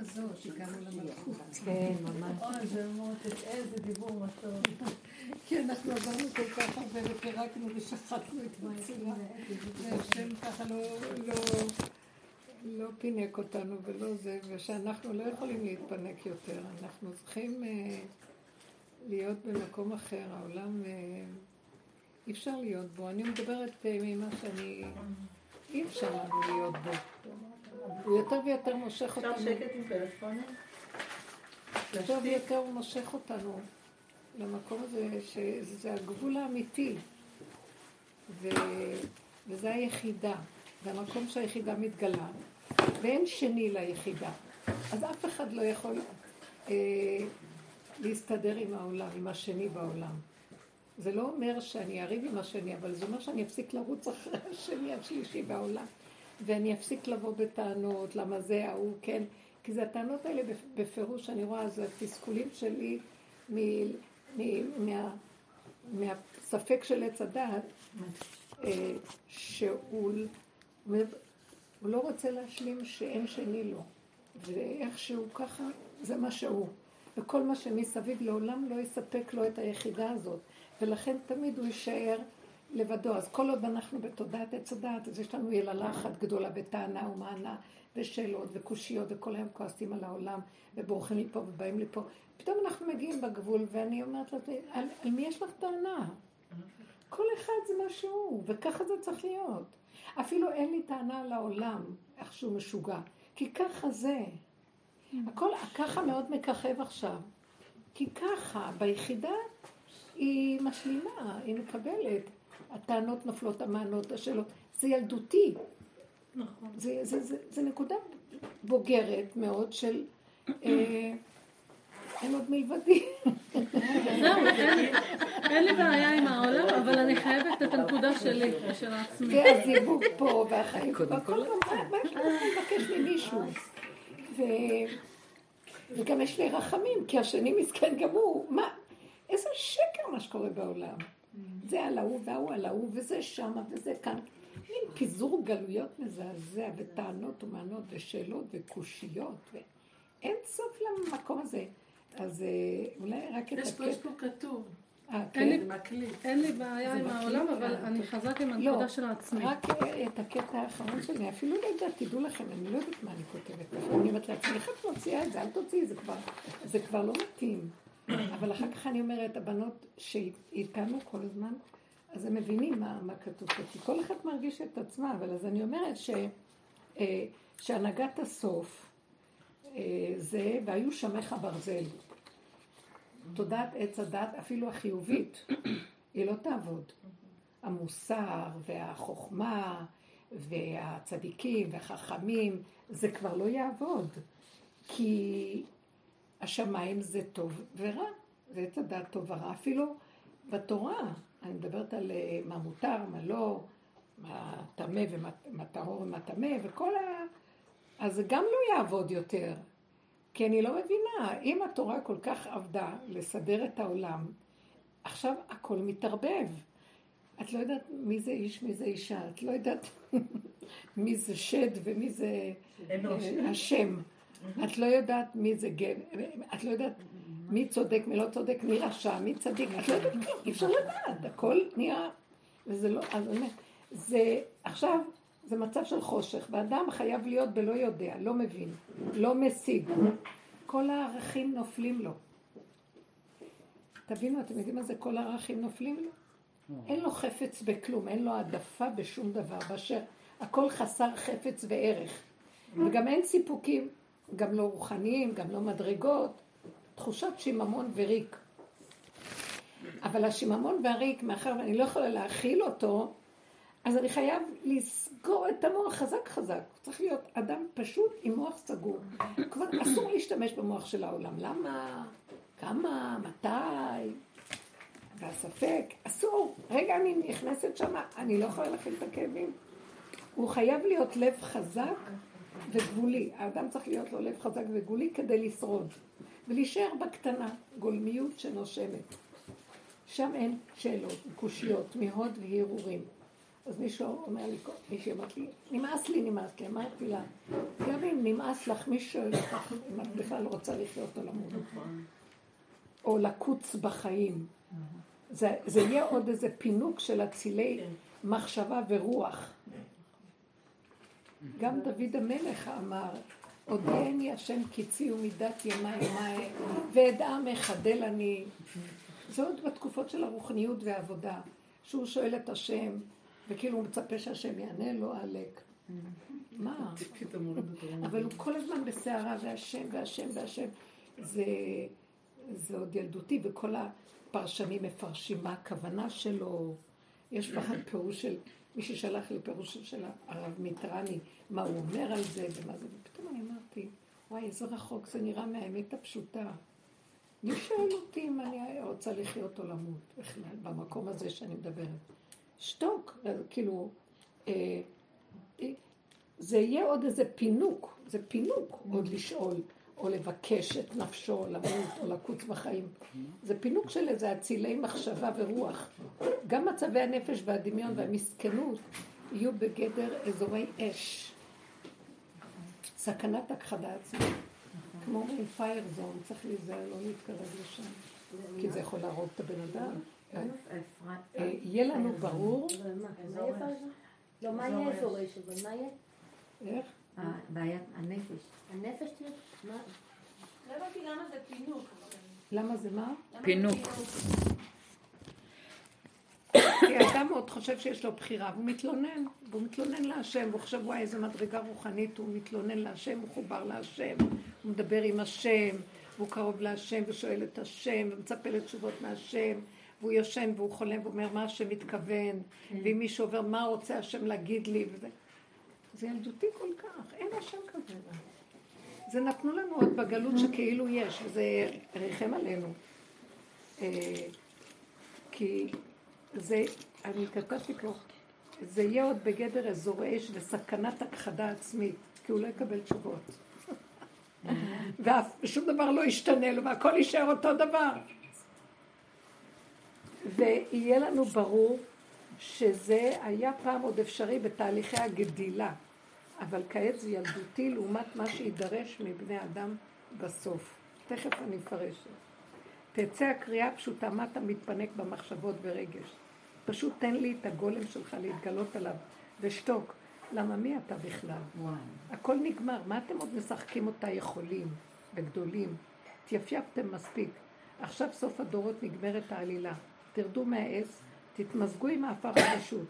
כזו שגענו למלכות. כן, ממש. אוי, זה מותק, איזה דיבור מתוק. כי אנחנו עברנו כל כך הרבה ופרקנו ושחקנו את מצילה. והשם ככה לא פינק אותנו ולא זה, ושאנחנו לא יכולים להתפנק יותר. אנחנו צריכים להיות במקום אחר. העולם אי אפשר להיות בו. אני מדברת ממה שאני אי אפשר לנו להיות בו. הוא יותר ויותר מושך אותנו. עכשיו שקט עם פלאפונים? יותר ויותר מושך אותנו למקום הזה, שזה הגבול האמיתי. וזה היחידה. זה המקום שהיחידה מתגלה. ואין שני ליחידה. אז אף אחד לא יכול להסתדר עם העולם, עם השני בעולם. זה לא אומר שאני אריב עם השני, אבל זה אומר שאני אפסיק לרוץ אחרי השני השלישי בעולם. ואני אפסיק לבוא בטענות, למה זה ההוא, כן? כי זה הטענות האלה בפירוש, אני רואה, זה התסכולים שלי מהספק של עץ הדעת, שהוא לא רוצה להשלים שאין שני לו. ואיך שהוא ככה, זה מה שהוא. וכל מה שמסביב לעולם לא יספק לו את היחידה הזאת. ולכן תמיד הוא יישאר לבדו. אז כל עוד אנחנו בתודעת עץ הדעת, אז יש לנו יללה אחת גדולה וטענה ומענה ושאלות וקושיות, וכל היום כועסים על העולם ובורחים לי פה ובאים לי פה. פתאום אנחנו מגיעים בגבול ואני אומרת לך, על מי יש לך טענה? כל אחד זה משהו, וככה זה צריך להיות. אפילו אין לי טענה על העולם, איך שהוא משוגע, כי ככה זה. הכל ככה מאוד מככב עכשיו, כי ככה ביחידה היא משלימה, היא מקבלת. הטענות נופלות, המענות, השאלות, זה ילדותי. נכון. זה נקודה בוגרת מאוד של אין עוד מלבדי. זהו, אין לי בעיה עם העולם, אבל אני חייבת את הנקודה שלי, של עצמי. והזיווג פה והחיים. כל פעם, מה יש לך לבקש ממישהו? וגם יש לי רחמים, כי השני מסכן גם הוא. מה? איזה שקר מה שקורה בעולם. זה על ההוא והוא על ההוא וזה שמה וזה כאן. מין פיזור גלויות מזעזע וטענות ומענות ושאלות וקושיות. אין סוף למקום הזה. אז אולי רק את הקטע. יש פה כתוב. אין לי בעיה עם העולם, אבל אני חזק עם הנקודה של עצמי. רק את הקטע האחרון שלי. אפילו לא יודעת, תדעו לכם, אני לא יודעת מה אני כותבת. אני אומרת לעצמי, איך את מוציאה את זה? אל תוציאי, זה כבר לא מתאים. אבל אחר כך אני אומרת, הבנות שאיתנו כל הזמן, אז הם מבינים מה כתוב. כי כל אחת מרגיש את עצמה, אבל אז אני אומרת שהנהגת הסוף זה, והיו שמך ברזל. תודעת עץ הדעת, אפילו החיובית, היא לא תעבוד. המוסר והחוכמה והצדיקים והחכמים, זה כבר לא יעבוד. כי השמיים זה טוב ורע, זה צדד טוב ורע, אפילו בתורה, אני מדברת על מה מותר, מה לא, מה תמה ומה טהור ומה תמה, וכל אז זה גם לא יעבוד יותר, כי אני לא מבינה, אם התורה כל כך עבדה לסדר את העולם, עכשיו הכל מתערבב. את לא יודעת מי זה איש, מי זה אישה, את לא יודעת מי זה שד ומי זה השם. את לא יודעת מי זה גן, את לא יודעת מי צודק, מי לא צודק, מי רשע, מי צדיק, את לא יודעת, אי אפשר לדעת, הכל נראה, וזה לא, אז באמת, זה, עכשיו, זה מצב של חושך, ואדם חייב להיות בלא יודע, לא מבין, לא משיג, כל הערכים נופלים לו. תבינו, אתם יודעים מה זה, כל הערכים נופלים לו? אין לו חפץ בכלום, אין לו עדפה בשום דבר, באשר, הכל חסר חפץ וערך, וגם אין סיפוקים, גם לא רוחניים, גם לא מדרגות, תחושת שיממון וריק. אבל השיממון והריק, מאחר ואני לא יכולה להכיל אותו, אז אני חייב לסגור את המוח חזק חזק. צריך להיות אדם פשוט עם מוח סגור. כבר אסור להשתמש במוח של העולם. למה? כמה? מתי? והספק? אסור. רגע, אני נכנסת שם, אני לא יכולה להכיל את הכאבים. הוא חייב להיות לב חזק, וגבולי. האדם צריך להיות לו לב חזק וגבולי כדי לשרוד. ולהישאר בקטנה, גולמיות שנושמת. שם אין שאלות, קושיות, תמיהות והירורים. אז מישהו אומר לי, מישהו אמרת לי, נמאס לי, אמרתי לה, גם אם נמאס לך מישהו, אם את בכלל רוצה לחיות או למות, או לקוץ בחיים, זה יהיה עוד איזה פינוק של הצילי מחשבה ורוח. גם דוד המלך אמר, עודני השם קיצי ומידת ימי, ועד עמך חדל אני. זה עוד בתקופות של הרוחניות והעבודה, שהוא שואל את השם, וכאילו הוא מצפה שהשם יענה לו, עלק. מה? אבל הוא כל הזמן בסערה, והשם, והשם, והשם. זה עוד ילדותי, וכל הפרשנים מפרשים מה הכוונה שלו. יש פחד פירוש של... מי ששלח לי פירוש של הרב מיטרני, מה הוא אומר על זה ומה זה, ופתאום אני אמרתי, וואי, איזה רחוק, זה נראה מהאמת הפשוטה. מי שואל אותי אם אני רוצה לחיות או למות, בכלל, במקום הזה שאני מדברת. שתוק, כאילו, זה יהיה עוד איזה פינוק, זה פינוק עוד לשאול, או לבקש את נפשו, למות, או לקוץ בחיים. זה פינוק של איזה הצילי מחשבה ורוח. גם מצבי הנפש והדמיון והמסכנות יהיו בגדר אזורי אש. סכנת הכחדה עצמית. כמו פייר זון, צריך להיזהר, לא להתקרב לשם. כי זה יכול להרוג את הבן אדם. יהיה לנו ברור... לא, מה יהיה אזור אש? מה יהיה? איך? בעיית הנפש. הנפש תהיה? מה? לא באתי למה זה פינוק. למה זה מה? פינוק. כי האדם עוד חושב שיש לו בחירה, והוא מתלונן. והוא מתלונן להשם, והוא חושב, וואי, איזו מדרגה רוחנית, הוא מתלונן להשם, הוא חובר להשם, הוא מדבר עם השם, והוא קרוב להשם, ושואל את השם, ומצפה לתשובות מהשם, והוא יושם, והוא חולם, ואומר מה השם מתכוון, ואם מישהו עובר, מה רוצה השם להגיד לי, וזה... זה ילדותי כל כך, אין השם כזה. זה נתנו לנו עוד בגלות שכאילו יש, וזה ריחם עלינו. כי זה, אני התקשתי פה, זה יהיה עוד בגדר אזורי אש וסכנת הכחדה עצמית, כי הוא לא יקבל תשובות. ושום דבר לא ישתנה לו, והכל יישאר אותו דבר. ויהיה לנו ברור, שזה היה פעם עוד אפשרי בתהליכי הגדילה, אבל כעת זה ילדותי לעומת מה שידרש מבני אדם בסוף. תכף אני מפרשת. תצא הקריאה הפשוטה, מה אתה מתפנק במחשבות ורגש? פשוט תן לי את הגולם שלך להתגלות עליו ושתוק. למה מי אתה בכלל? וואו. הכל נגמר, מה אתם עוד משחקים אותה יכולים וגדולים? תיפייפתם מספיק. עכשיו סוף הדורות נגמרת העלילה. תרדו מהעץ. תתמזגו עם האפר הפשוט.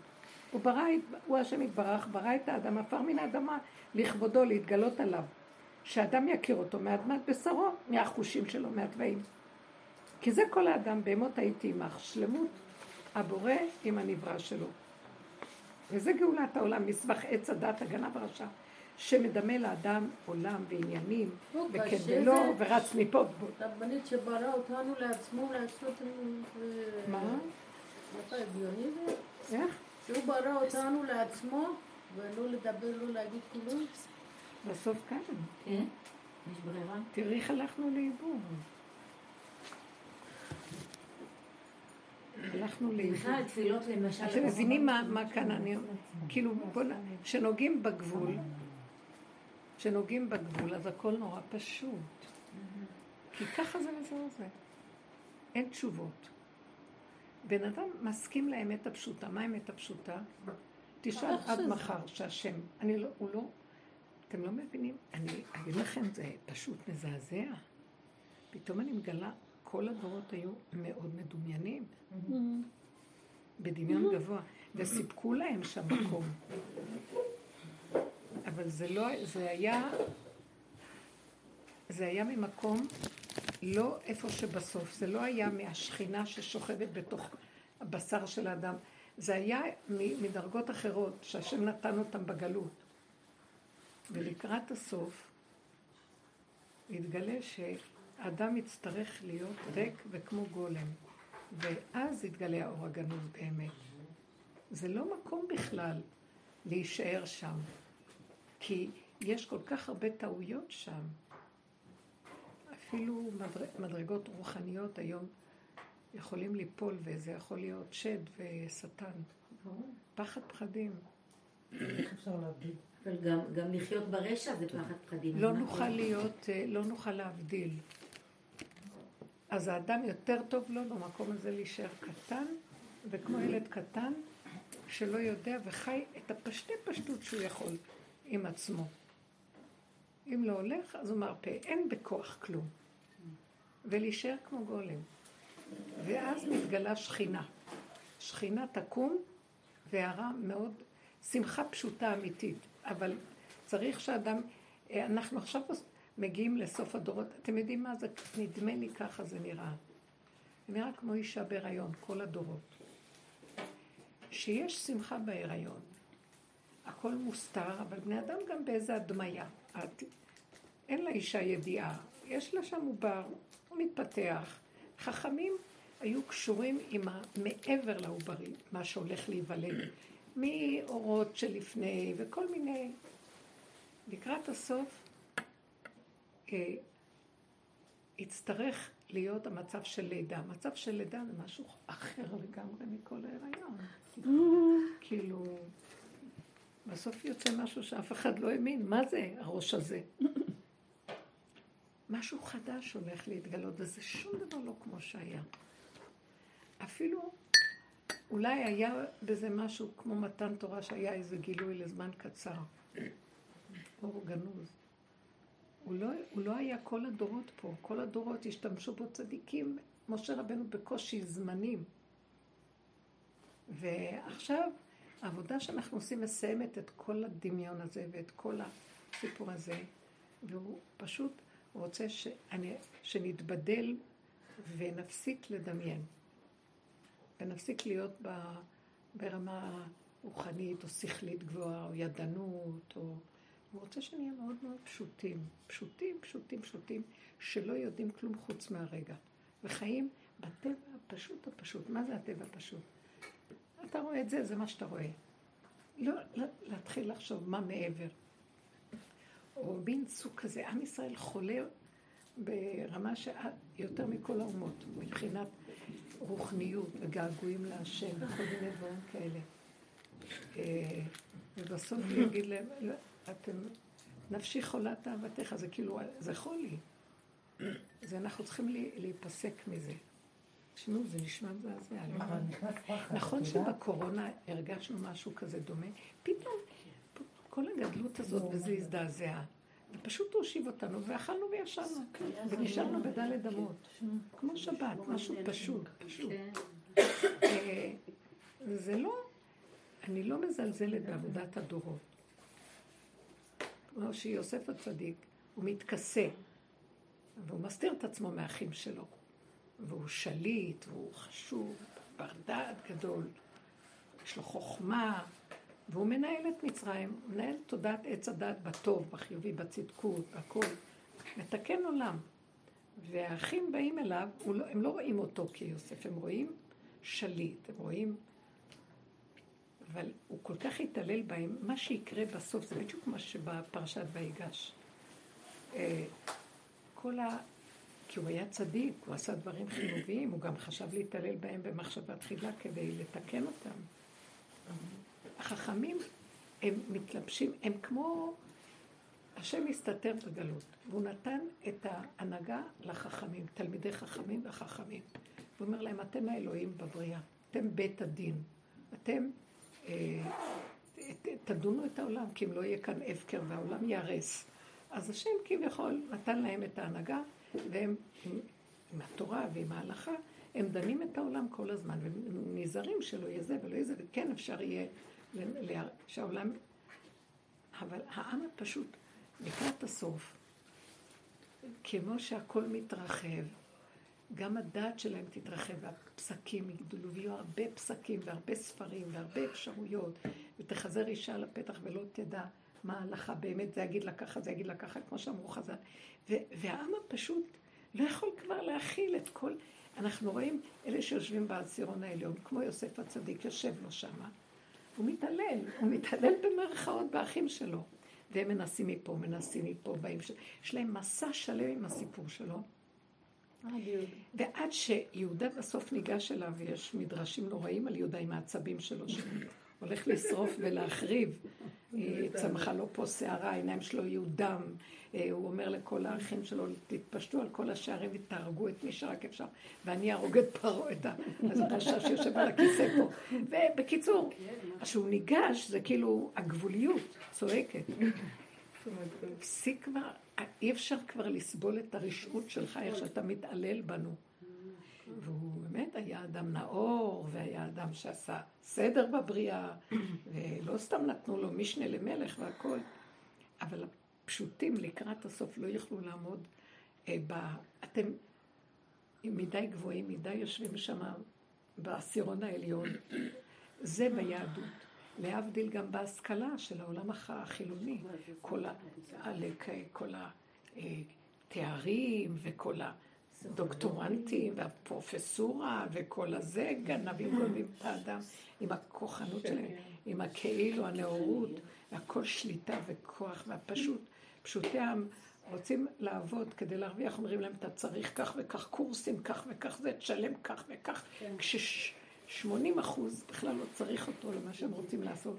הוא השם יתברך, ברא את האדם, אפר מן האדמה, לכבודו, להתגלות עליו. שהאדם יכיר אותו מאדמת בשרו, מהחושים שלו, מהטבעים. כי זה כל האדם, בהמות הייתי עמך, שלמות הבורא עם הנברא שלו. וזה גאולת העולם, מסבך עץ הדת, הגנב הרשע, שמדמה לאדם עולם ועניינים, וכדלו, ורץ מפה. רבנית שברא אותנו לעצמו, לעשות... מה? אתה הגיוני זה? איך? שהוא ברא אותנו לעצמו, ולא לדבר, לא להגיד כלום. בסוף כאן. כן? יש ברירה. תראי איך הלכנו לאיבוד. הלכנו לאיבוד. בכלל תפילות למשל... אתם מבינים מה כאן אני... כאילו, כשנוגעים בגבול, אז הכל נורא פשוט. כי ככה זה וזהו זה. אין תשובות. בן אדם מסכים לאמת הפשוטה. מה האמת הפשוטה? תשאל עד מחר שהשם, אתם לא מבינים, אני אגיד לכם, זה פשוט מזעזע. פתאום אני מגלה, כל הדורות היו מאוד מדומיינים, בדמיון גבוה, וסיפקו להם שם מקום. אבל זה היה ממקום, לא איפה שבסוף, זה לא היה מהשכינה ששוכבת בתוך הבשר של האדם, זה היה מדרגות אחרות שהשם נתן אותם בגלות. ולקראת הסוף התגלה שהאדם יצטרך להיות ריק וכמו גולם, ואז התגלה האור הגנוז באמת. זה לא מקום בכלל להישאר שם, כי יש כל כך הרבה טעויות שם. אפילו מדרגות רוחניות היום יכולים ליפול, וזה יכול להיות שד ושטן. פחד פחדים. גם לחיות ברשע זה פחד פחדים. לא נוכל להבדיל. אז האדם יותר טוב לו במקום הזה להישאר קטן, וכמו ילד קטן שלא יודע וחי את הפשטות שהוא יכול עם עצמו. אם לא הולך, אז הוא מרפא, אין בכוח כלום. ולהישאר כמו גולם. ואז מתגלה שכינה. שכינה תקום, והרע מאוד, שמחה פשוטה אמיתית. אבל צריך שאדם, אנחנו עכשיו מגיעים לסוף הדורות, אתם יודעים מה זה? נדמה לי ככה זה נראה. זה נראה כמו אישה בהיריון, כל הדורות. שיש שמחה בהיריון. הכל מוסתר, אבל בני אדם גם באיזה הדמיה. אין לה אישה ידיעה, יש לה שם עובר, הוא מתפתח. חכמים היו קשורים עם מעבר לעוברי, מה שהולך להיוולד, מאורות שלפני וכל מיני. לקראת הסוף, יצטרך להיות המצב של לידה. המצב של לידה זה משהו אחר לגמרי מכל ההיריון. כאילו, בסוף יוצא משהו שאף אחד לא האמין. מה זה הראש הזה? משהו חדש הולך להתגלות, וזה שום דבר לא כמו שהיה. אפילו, אולי היה בזה משהו כמו מתן תורה שהיה איזה גילוי לזמן קצר. אור גנוז. הוא לא היה כל הדורות פה. כל הדורות השתמשו בו צדיקים. משה רבנו בקושי זמנים. ועכשיו, העבודה שאנחנו עושים מסיימת את כל הדמיון הזה ואת כל הסיפור הזה, והוא פשוט רוצה שנתבדל ונפסיק לדמיין. ונפסיק להיות ברמה רוחנית או שכלית גבוהה או ידנות. הוא רוצה שנהיה מאוד מאוד פשוטים. פשוטים, פשוטים, פשוטים, שלא יודעים כלום חוץ מהרגע. וחיים בטבע הפשוט הפשוט. מה זה הטבע הפשוט? אתה רואה את זה, זה מה שאתה רואה. לא להתחיל לחשוב מה מעבר. או בין סוג כזה, עם ישראל חולה ברמה שיותר מכל האומות, מבחינת רוחניות וגעגועים להשם, כל מיני דברים כאלה. ובסוף להגיד להם, אתם נפשי חולה תאוותיך, זה כאילו, זה חולי. זה אנחנו צריכים להיפסק מזה. תשמעו, זה נשמע מזעזע. נכון שבקורונה הרגשנו משהו כזה דומה, פתאום כל הגדלות הזאת וזה הזדעזע. ופשוט הושיב אותנו, ואכלנו וישנו, ונשארנו בדלת אמות. כמו שבת, משהו פשוט, פשוט. זה לא, אני לא מזלזלת בעבודת הדורות. כמו שיוסף הצדיק, הוא מתכסה, והוא מסתיר את עצמו מהאחים שלו. והוא שליט, והוא חשוב, בר דעת גדול, יש לו חוכמה, והוא מנהל את מצרים, הוא מנהל תודעת עץ הדעת בטוב, בחיובי, בצדקות, הכל, מתקן עולם. והאחים באים אליו, הם לא רואים אותו כיוסף, הם רואים שליט, הם רואים, אבל הוא כל כך התעלל בהם, מה שיקרה בסוף, זה בדיוק מה שבפרשת ויגש. כי הוא היה צדיק, הוא עשה דברים חיוביים, הוא גם חשב להתעלל בהם במחשבת חילה כדי לתקן אותם. החכמים, הם מתלבשים, הם כמו, השם הסתתר בגלות, והוא נתן את ההנהגה לחכמים, תלמידי חכמים וחכמים. הוא אומר להם, אתם האלוהים בבריאה, אתם בית הדין, אתם תדונו את העולם, כי אם לא יהיה כאן הפקר והעולם יערס. אז השם כביכול נתן להם את ההנהגה, והם עם התורה ועם ההלכה, הם דנים את העולם כל הזמן, והם נזהרים שלא יהיה זה ולא יהיה זה, וכן אפשר יהיה שהעולם, אבל העם פשוט לקראת הסוף, כמו שהכל מתרחב, גם הדעת שלהם תתרחב, והפסקים יגדלו, ויהיו הרבה פסקים והרבה ספרים והרבה אפשרויות, ותחזר אישה לפתח ולא תדע מה ההלכה באמת, זה יגיד לה ככה, זה יגיד לה ככה, כמו שאמרו חז"ל, והעם פשוט לא יכול כבר להכיל את כל, אנחנו רואים אלה שיושבים בעשירון העליון, כמו יוסף הצדיק יושב לו שמה, הוא מתעלל במרכאות באחים שלו, והם מנסים מפה, באים, יש להם מסע שלם עם הסיפור שלו, ועד שיהודה בסוף ניגש אליו, יש מדרשים נוראים על יהודה עם העצבים שלו, שהולך לשרוף ולהחריב, צמחה לו פה שערה, העיניים שלו יהיו דם, הוא אומר לכל האחים שלו, תתפשטו על כל השערים ותהרגו את מי שרק אפשר, ואני ארוג את פרעה, אז הרשע שיושב על הכיסא פה. ובקיצור, כשהוא ניגש, זה כאילו הגבוליות צועקת. פסיק כבר, אי אפשר כבר לסבול את הרשעות שלך, איך שאתה מתעלל בנו. והוא באמת היה אדם נאור, והיה אדם שעשה סדר בבריאה, ולא סתם נתנו לו משנה למלך והכל. אבל הפשוטים לקראת הסוף לא יכלו לעמוד. אתם מדי גבוהים, מדי יושבים שם בעשירון העליון. זה ביהדות. להבדיל גם בהשכלה של העולם החילוני. כל התארים וכל הדוקטורנטים והפרופסורה וכל הזה, גנבים גונבים את האדם עם הכוחנות שלהם, עם הכאילו, הנאורות, והכל שליטה וכוח, והפשוט, פשוטי העם רוצים לעבוד כדי להרוויח, אומרים להם, אתה צריך כך וכך קורסים, כך וכך זה, תשלם כך וכך, 80% בכלל לא צריך אותו למה שהם רוצים לעשות,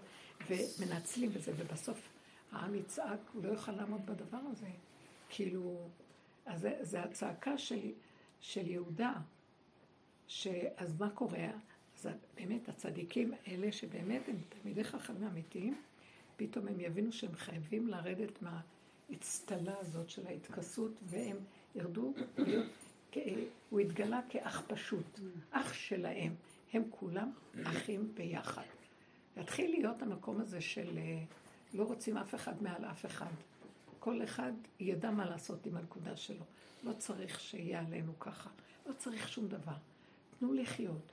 ומנצלים בזה, ובסוף העם יצעק, הוא לא יוכל לעמוד בדבר הזה. כאילו, אז זה הצעקה של יהודה, אז מה קורה? אז באמת הצדיקים האלה שבאמת הם תמידי חכמים אמיתיים, פתאום הם יבינו שהם חייבים לרדת מההצטלה הזאת של ההתכסות, והם ירדו, הוא התגלה כאח פשוט, אח שלהם. הם כולם אחים ביחד. להתחיל להיות המקום הזה של לא רוצים אף אחד מעל אף אחד. כל אחד ידע מה לעשות עם הנקודה שלו. לא צריך שיהיה עלינו ככה. לא צריך שום דבר. תנו לחיות.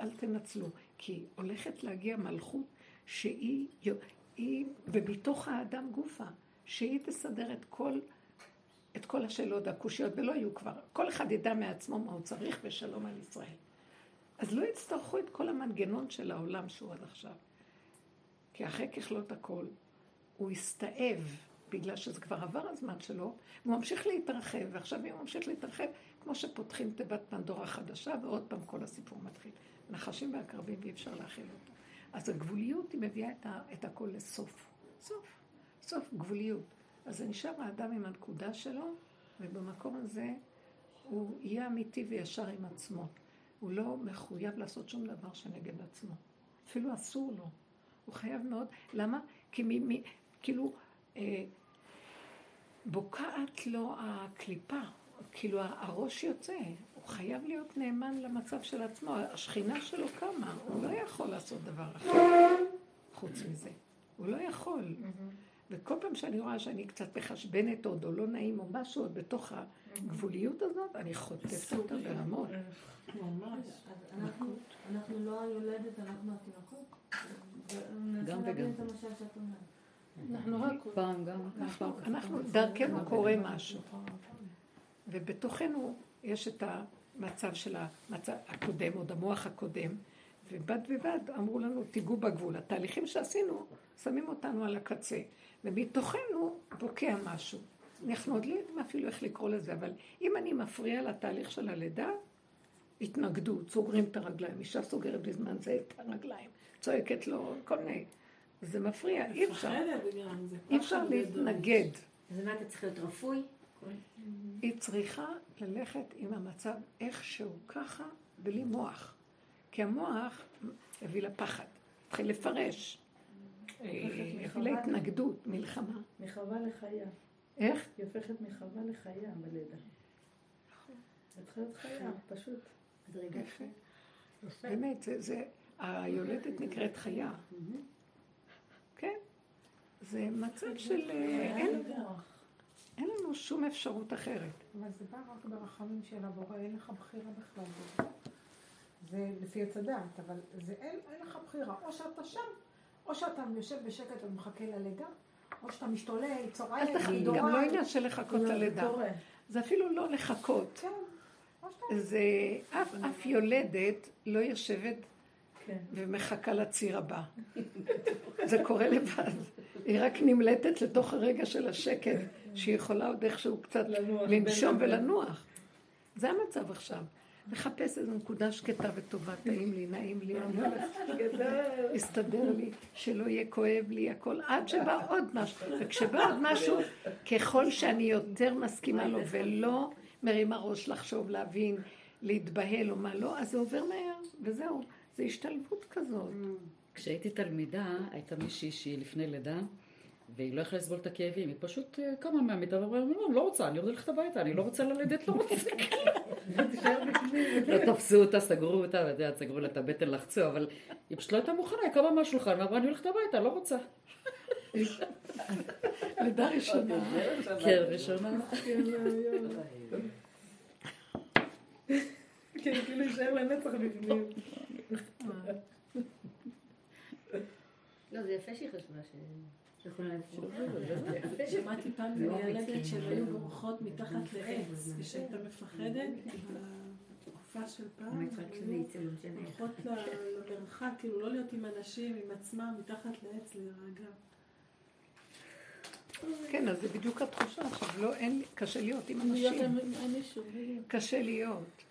אל תנצלו. כי הולכת להגיע מלכות שהיא ובתוך האדם גופה, שהיא תסדר את כל השאלות הקושיות, ולא יהיו כבר. כל אחד ידע מעצמו מה הוא צריך ושלום על ישראל. אז לא יצטרכו את כל המנגנון של העולם שהוא עד עכשיו. כי אחרי ככלות הכל, הוא הסתאב, בגלל שזה כבר עבר הזמן שלו, הוא ממשיך להתרחב, ועכשיו אם הוא ממשיך להתרחב, כמו שפותחים תיבת פנדורה חדשה, ועוד פעם כל הסיפור מתחיל. נחשים והקרבים, ואי אפשר להכיל אותו. אז הגבוליות היא מביאה את הכל לסוף. סוף גבוליות. אז זה נשאר האדם עם הנקודה שלו, ובמקום הזה הוא יהיה אמיתי וישר עם עצמו. הוא לא מחויב לעשות שום דבר שנגד עצמו. אפילו אסור לו. הוא חייב מאוד. למה? כי כאילו, בוקעת לו הקליפה. כאילו, הראש יוצא. הוא חייב להיות נאמן למצב של עצמו. השכינה שלו קמה. הוא לא יכול לעשות דבר אחר. חוץ מזה. הוא לא יכול. וכל פעם שאני רואה שאני קצת מחשבנת עוד, או לא נעים, או משהו עוד בתוך הגבוליות הזאת, אני חוטפת אותה ברמות. ממש. אנחנו לא היולדת, אנחנו התינוקות. גם וגם. אנחנו רק פעם, גם. אנחנו, דרכנו קורה משהו. ובתוכנו יש את המצב של המצב הקודם, עוד המוח הקודם, ובד בבד אמרו לנו, תיגעו בגבול. התהליכים שעשינו, שמים אותנו על הקצה. ומתוכנו בוקע משהו. אנחנו עוד לא יודעים אפילו איך לקרוא לזה, אבל אם אני מפריע לתהליך של הלידה, התנגדות, סוגרים את הרגליים, אישה סוגרת בזמן זה את הרגליים, צועקת לו, כל מיני. זה מפריע, אי אפשר. אי אפשר להתנגד. אז מה, אתה צריך להיות רפוי? היא צריכה ללכת עם המצב איכשהו ככה, בלי מוח. כי המוח הביא לפחד, התחיל לפרש. הביא להתנגדות, מלחמה. מחווה לחיה. איך? היא הופכת מחווה לחיה בלידה. התחילת חיה, פשוט. יפה. באמת, היולדת נקראת חיה. כן? זה מצב של... אין לנו שום אפשרות אחרת. אבל זה בא רק ברחמים של הבורא, אין לך בחירה בכלל. זה לפי הצדעת, אבל אין לך בחירה. או שאתה שם, או שאתה יושב בשקט ומחכה ללידה, או שאתה משתולל, צורע, מדורל. גם לא עניין של לחכות ללידה. זה אפילו לא לחכות. זה אף יולדת לא יושבת ומחכה לציר הבא. זה קורה לבד. היא רק נמלטת לתוך הרגע של השקט, שהיא יכולה עוד איכשהו קצת לנשום ולנוח. זה המצב עכשיו. לחפש איזו נקודה שקטה וטובה, טעים לי, נעים לי, הסתדר לי, שלא יהיה כואב לי, הכל, עד שבא עוד משהו. וכשבא עוד משהו, ככל שאני יותר מסכימה לו, ולא מרימה ראש לחשוב, להבין, להתבהל או מה לא, אז זה עובר מהר, וזהו. זה השתלבות כזאת. כשהייתי תלמידה, הייתה מישהי שהיא לפני לידה, והיא לא יכולה לסבול את הכאבים, היא פשוט קמה מהמיטה ואומרת, לא רוצה, אני רוצה ללכת הביתה, אני לא רוצה ללדת, לא רוצה כלום. תפסו אותה, סגרו אותה, סגרו לה את הבטן, לחצו, אבל היא פשוט לא הייתה מוכנה, היא קמה מהשולחן, אמרה, אני הולכת הביתה, לא רוצה. לידה ראשונה. כן, ראשונה. כן, כאילו יישאר לנצח בפנים. לא, זה יפה שהיא חשובה ש... שמעתי פעם מילדת שהיו בורחות מתחת לעץ ושהייתה מפחדת בתקופה של פעם בורחות למרחק, כאילו לא להיות עם אנשים, עם עצמם, מתחת לעץ להירגע. כן, אז זה בדיוק התחושה, קשה להיות עם אנשים, קשה להיות,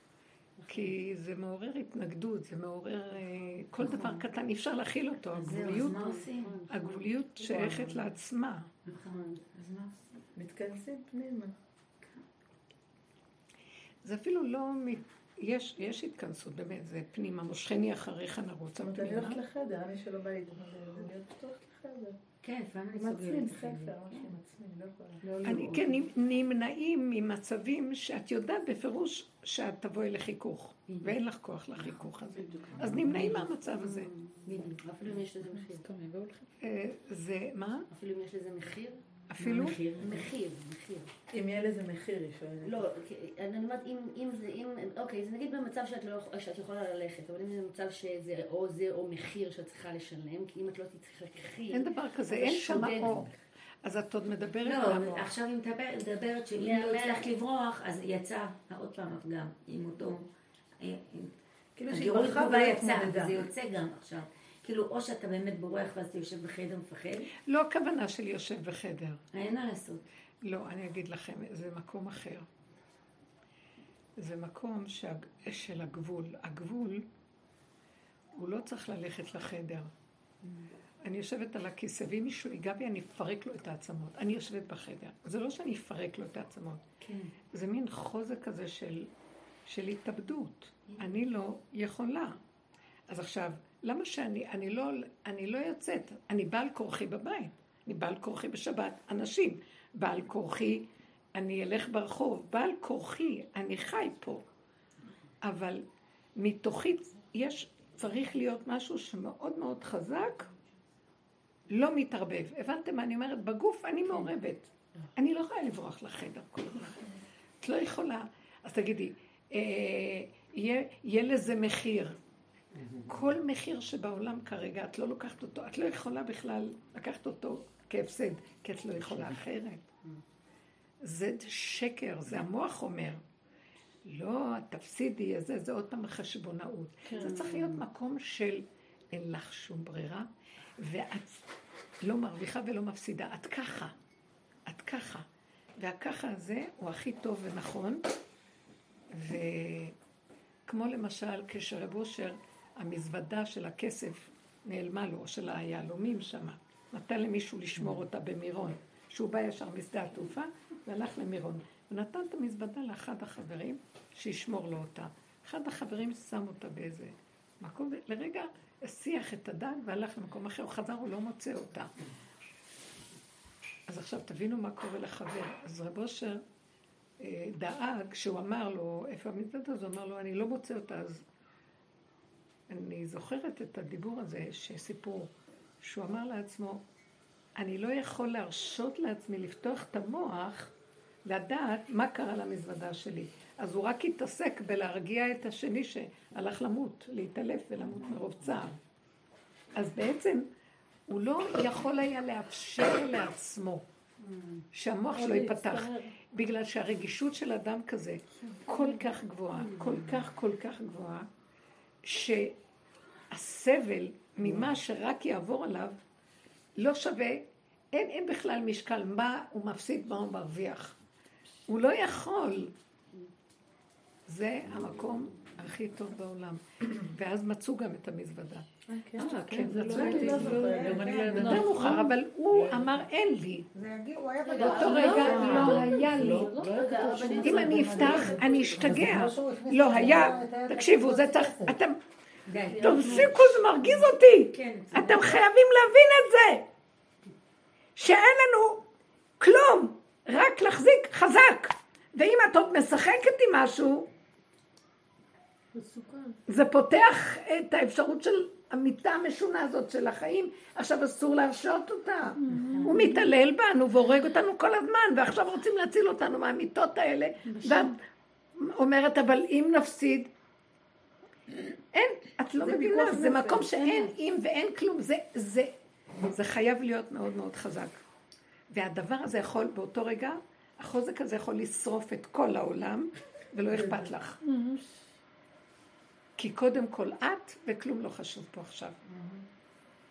כי זה מעורר התנגדות, זה מעורר כל דבר קטן, אי אפשר להכיל אותו. הגבוליות שייכת לעצמה. נכון, אז מה עושים? מתכנסים פנימה. זה אפילו לא... יש התכנסות, באמת, זה פנימה, מושכני אחריך נרוץ הפנימה. אני הולכת לחדר, אני שלא בא להתמודד, אני הולכת לחדר. כן, פעם אני סוגרת ספר, כן, נמנעים ממצבים שאת יודעת בפירוש שאת תבואי לחיכוך, ואין לך כוח לחיכוך הזה. אז נמנעים מהמצב הזה. אפילו אם יש לזה מחיר. זה, מה? אפילו אם יש לזה מחיר. אפילו? מחיר. אם יהיה לזה מחיר, היא שואלת. לא, אני אומרת, אם אוקיי, זה נגיד במצב שאת יכולה ללכת, אבל אם זה מצב שזה או מחיר שאת צריכה לשלם, כי אם את לא תצריך לקחי... אין דבר כזה, אין שם אור. אז את עוד מדברת על אור. עכשיו אם מדברת שאם לא הצלחת לברוח, אז יצא עוד פעם את גם עם אותו... כאילו שהיא ברחה ויצא, זה יוצא גם עכשיו. כאילו, או שאתה באמת בורח ואז אתה יושב בחדר מפחד? לא הכוונה שלי יושב בחדר. אין מה לעשות. לא, אני אגיד לכם, זה מקום אחר. זה מקום של הגבול. הגבול, הוא לא צריך ללכת לחדר. אני יושבת על הכיסא, ואם מישהו יגע בי, אני אפרק לו את העצמות. אני יושבת בחדר. זה לא שאני אפרק לו את העצמות. כן. זה מין חוזק כזה של התאבדות. אני לא יכולה. אז עכשיו... למה שאני לא יוצאת? אני בעל כורחי בבית, אני בעל כורחי בשבת, אנשים, בעל כורחי, אני אלך ברחוב, בעל כורחי, אני חי פה. אבל מתוכי צריך להיות משהו שמאוד מאוד חזק, לא מתערבב. הבנתם מה אני אומרת? בגוף אני מעורבת. אני לא יכולה לברוח לחדר כל כך. את לא יכולה. אז תגידי, יהיה לזה מחיר. כל מחיר שבעולם כרגע, את לא לוקחת אותו, את לא יכולה בכלל לקחת אותו כהפסד, כי את לא יכולה אחרת. זה שקר, זה המוח אומר. לא, התפסידי הזה, זה עוד פעם חשבונאות. זה צריך להיות מקום של אין לך שום ברירה, ואת לא מרוויחה ולא מפסידה. את ככה, את ככה. והככה הזה הוא הכי טוב ונכון, וכמו למשל כשרב אושר, המזוודה של הכסף נעלמה לו, של היהלומים שם. נתן למישהו לשמור אותה במירון, שהוא בא ישר משדה התעופה והלך למירון. ונתן את המזוודה לאחד החברים שישמור לו אותה. אחד החברים שם אותה באיזה מקום, לרגע השיח את הדג והלך למקום אחר, הוא חזר, הוא לא מוצא אותה. אז עכשיו תבינו מה קורה לחבר. אז רב אושר דאג, שהוא אמר לו, איפה המזוודה? אז הוא אמר לו, אני לא מוצא אותה, אז... אני זוכרת את הדיבור הזה שסיפור, שהוא אמר לעצמו, אני לא יכול להרשות לעצמי לפתוח את המוח, לדעת מה קרה למזוודה שלי. אז הוא רק התעסק בלהרגיע את השני שהלך למות, להתעלף ולמות מרוב צער. אז בעצם הוא לא יכול היה לאפשר לעצמו שהמוח שלו ייפתח, בגלל שהרגישות של אדם כזה כל כך גבוהה, כל כך גבוהה, שהסבל ממה שרק יעבור עליו לא שווה, אין בכלל משקל מה הוא מפסיד, מה הוא מרוויח. הוא לא יכול. זה המקום הכי טוב בעולם. ואז מצאו גם את המזוודה. כן, מצאו את המזוודה. גם אני לא יודעת מוכר, אבל הוא אמר אין לי. באותו רגע לא היה לי. אם אני אפתח, אני אשתגע. לא היה. תקשיבו, זה צריך... תפסיקו, זה מרגיז אותי. אתם חייבים להבין את זה. שאין לנו כלום. רק להחזיק חזק. ואם את עוד משחקת עם משהו, זה פותח את האפשרות של המיטה המשונה הזאת של החיים. עכשיו אסור להרשות אותה. הוא מתעלל בנו והורג אותנו כל הזמן, ועכשיו רוצים להציל אותנו מהמיטות האלה. ואת אומרת, אבל אם נפסיד, אין, את לא מבינה, זה מקום שאין אם ואין כלום. זה חייב להיות מאוד מאוד חזק. והדבר הזה יכול באותו רגע, החוזק הזה יכול לשרוף את כל העולם, ולא אכפת לך. כי קודם כל את, וכלום לא חשוב פה עכשיו.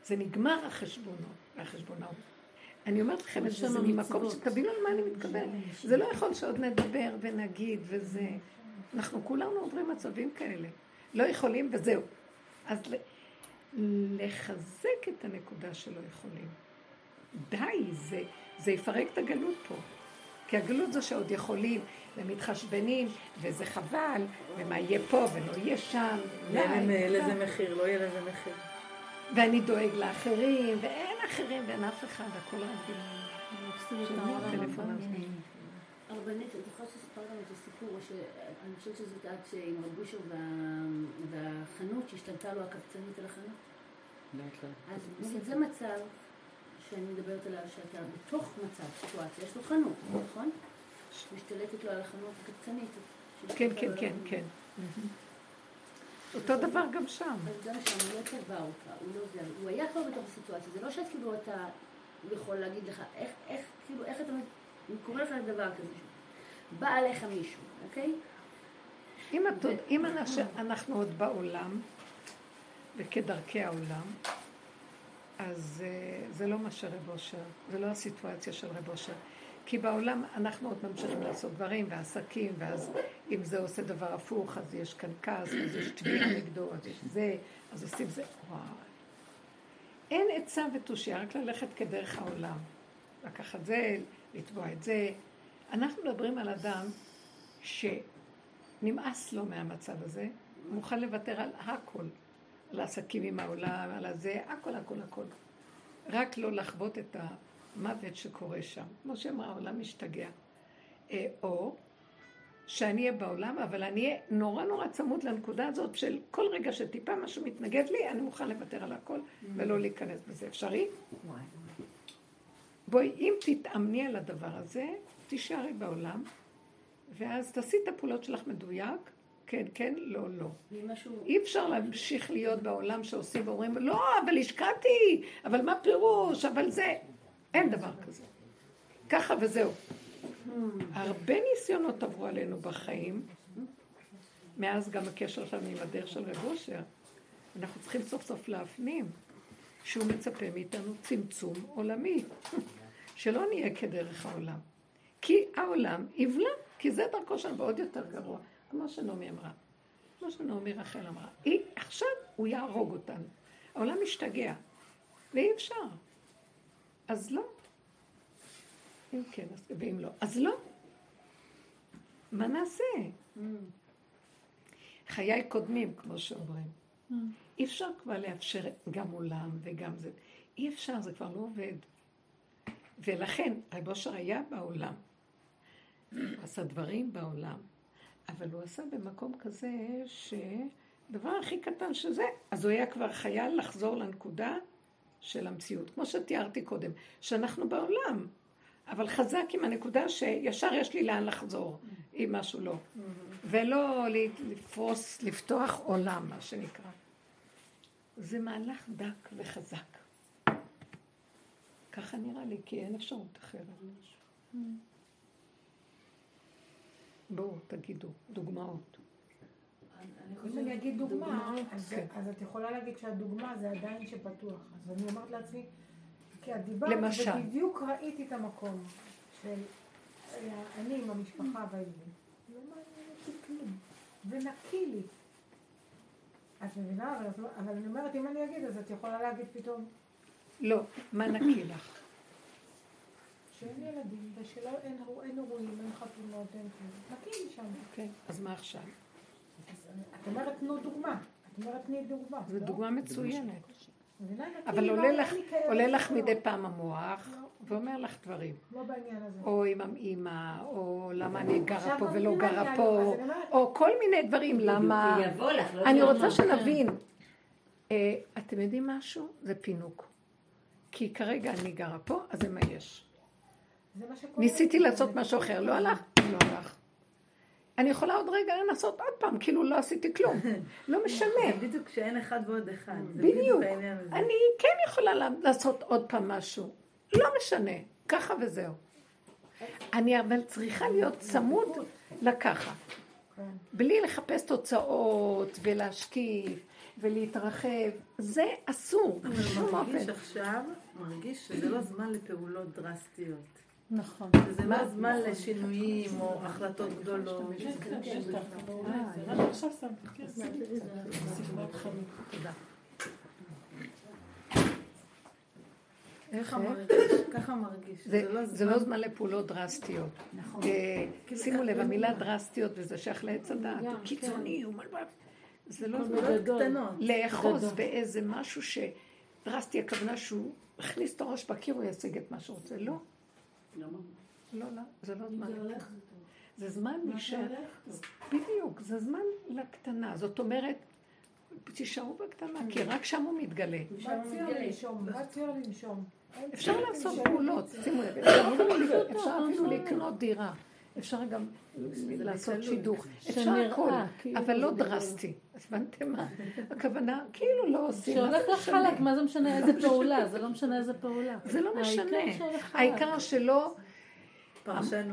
זה נגמר החשבונות. אני אומרת לכם את זה ממקום שתבינו על מה אני מתכוונת. זה לא יכול שעוד נדבר ונגיד וזה. אנחנו כולנו עוברים מצבים כאלה. לא יכולים וזהו. אז לחזק את הנקודה שלא יכולים. די, זה יפרק את הגלות פה. כי הגלות זו שעוד יכולים, ומתחשבנים, וזה חבל, ומה יהיה פה ולא יהיה שם. אין לזה מחיר, לא יהיה לזה מחיר. ואני דואג לאחרים, ואין אחרים, ואין אף אחד, הכל רגיל. שמי הטלפון הזה. הרבנית, את יכולה לספר גם את הסיפור, שאני חושבת שזאת עד שעם רבושר והחנות, שהשתלטה לו הקבצנית על החנות. אז זה מצב שאני מדברת עליו, שאתה בתוך מצב, סיטואציה, יש לו חנות, נכון? משתלטת לו על החנות הקצנית. כן. אותו דבר גם שם. אז גם שם, הוא לא צבע אותה, הוא לא עוזר, הוא היה כבר בתוך הסיטואציה, זה לא שאת כאילו אתה, הוא יכול להגיד לך, איך אתה, הוא קורא לך לדבר כזה, בא עליך מישהו, אוקיי? אם אנחנו עוד בעולם, וכדרכי העולם, אז זה לא מה שרב אושר, זה לא הסיטואציה של רב אושר. כי בעולם אנחנו עוד ממשיכים לעשות דברים ועסקים, ואז אם זה עושה דבר הפוך, אז יש כאן כעס, אז יש תביעה נגדו, אז יש זה, אז עושים זה. וואי. אין עצה ותושייה, רק ללכת כדרך העולם. לקחת זה, לתבוע את זה. אנחנו מדברים על אדם שנמאס לו מהמצב הזה, מוכן לוותר על הכל. על העסקים עם העולם, על הזה, הכל, הכל, הכל. רק לא לחוות את המוות שקורה שם. כמו שאמרה, העולם משתגע. או שאני אהיה בעולם, אבל אני אהיה נורא נורא צמוד לנקודה הזאת של כל רגע שטיפה משהו מתנגד לי, אני מוכן לוותר על הכל ולא להיכנס בזה. אפשרי? בואי, אם תתאמני על הדבר הזה, תישארי בעולם, ואז תעשי את הפעולות שלך מדויק, כן, כן, לא, לא. אי אפשר להמשיך להיות בעולם שעושים ואומרים, לא, אבל השקעתי, אבל מה פירוש, אבל זה, אין דבר כזה. ככה וזהו. הרבה ניסיונות עברו עלינו בחיים, מאז גם הקשר שלנו עם הדרך של רב אושר. אנחנו צריכים סוף סוף להפנים, שהוא מצפה מאיתנו צמצום עולמי, שלא נהיה כדרך העולם. כי העולם יבלע, כי זה דרכו שם ועוד יותר גרוע. כמו שנעמי אמרה, כמו שנעמי רחל אמרה, עכשיו הוא יהרוג אותנו, העולם משתגע, ואי אפשר, אז לא, אם כן, ואם לא, אז לא, מה נעשה? חיי קודמים, כמו שאומרים, אי אפשר כבר לאפשר גם עולם וגם זה, אי אפשר, זה כבר לא עובד, ולכן רב אושר היה בעולם, עשה דברים בעולם, אבל הוא עשה במקום כזה שדבר הכי קטן שזה, אז הוא היה כבר חייל לחזור לנקודה של המציאות, כמו שתיארתי קודם, שאנחנו בעולם, אבל חזק עם הנקודה שישר יש לי לאן לחזור, אם משהו לא, ולא לפרוס, לפתוח עולם, מה שנקרא. זה מהלך דק וחזק. ככה נראה לי, כי אין אפשרות אחרת. בואו, תגידו, דוגמאות. אני חושבת שאני אגיד דוגמה, אז את יכולה להגיד שהדוגמה זה עדיין שפתוח. אז אני אומרת לעצמי, כי את דיברת ובדיוק ראיתי את המקום של אני עם המשפחה והילדים. לא מעניין אותי כלום. ונקי לי. את מבינה? אבל אני אומרת, אם אני אגיד, אז את יכולה להגיד פתאום. לא, מה נקי לך? שאין ילדים, ושלא אין אירועים, אין חתונות, אין כלום. נקי לי שם. אוקיי, אז מה עכשיו? את אומרת, תנו דוגמה. את אומרת, תני דוגמה. זו דוגמה מצוינת. אבל עולה לך מדי פעם המוח ואומר לך דברים, או עם האמא, או למה אני גרה פה ולא גרה פה, או כל מיני דברים. למה אני רוצה שנבין, אתם יודעים משהו? זה פינוק, כי כרגע אני גרה פה, אז זה מה יש. ניסיתי לעשות משהו אחר, לא הלך, לא הלך, אני יכולה עוד רגע לנסות עוד פעם, כאילו לא עשיתי כלום. לא משנה. בדיוק שאין אחד ועוד אחד. בדיוק. אני כן יכולה לעשות עוד פעם משהו. לא משנה. ככה וזהו. אני אבל צריכה להיות צמוד לככה. בלי לחפש תוצאות ולהשקיף ולהתרחב. זה אסור. מרגיש שזה לא זמן לפעולות דרסטיות. נכון. זה לא זמן לשינויים או החלטות גדולות. ככה מרגיש. זה לא זמן לפעולות דרסטיות. שימו לב, המילה דרסטיות, וזה שייך לעץ הדעת, קיצוני, זה לא זמן קטנות. לאחוז באיזה משהו שדרסטי, הכוונה שהוא הכניס את הראש בקיר, הוא ישיג את מה שרוצה. לא. לא, לא, זה לא זמן. זה זמן נשאר. בדיוק, זה זמן לקטנה. זאת אומרת, תישארו בקטנה, כי רק שם הוא מתגלה. בציור לנשום. אפשר לעשות פעולות, שימו לב. אפשר אפילו לקנות דירה. אפשר גם לעשות שידוך. אפשר הכל, אבל לא דרסטי. הבנתם מה? הכוונה, כאילו לא עושים. שהולך לחלק, מה זה משנה איזה פעולה? זה לא משנה איזה פעולה. זה לא משנה. העיקר שלא...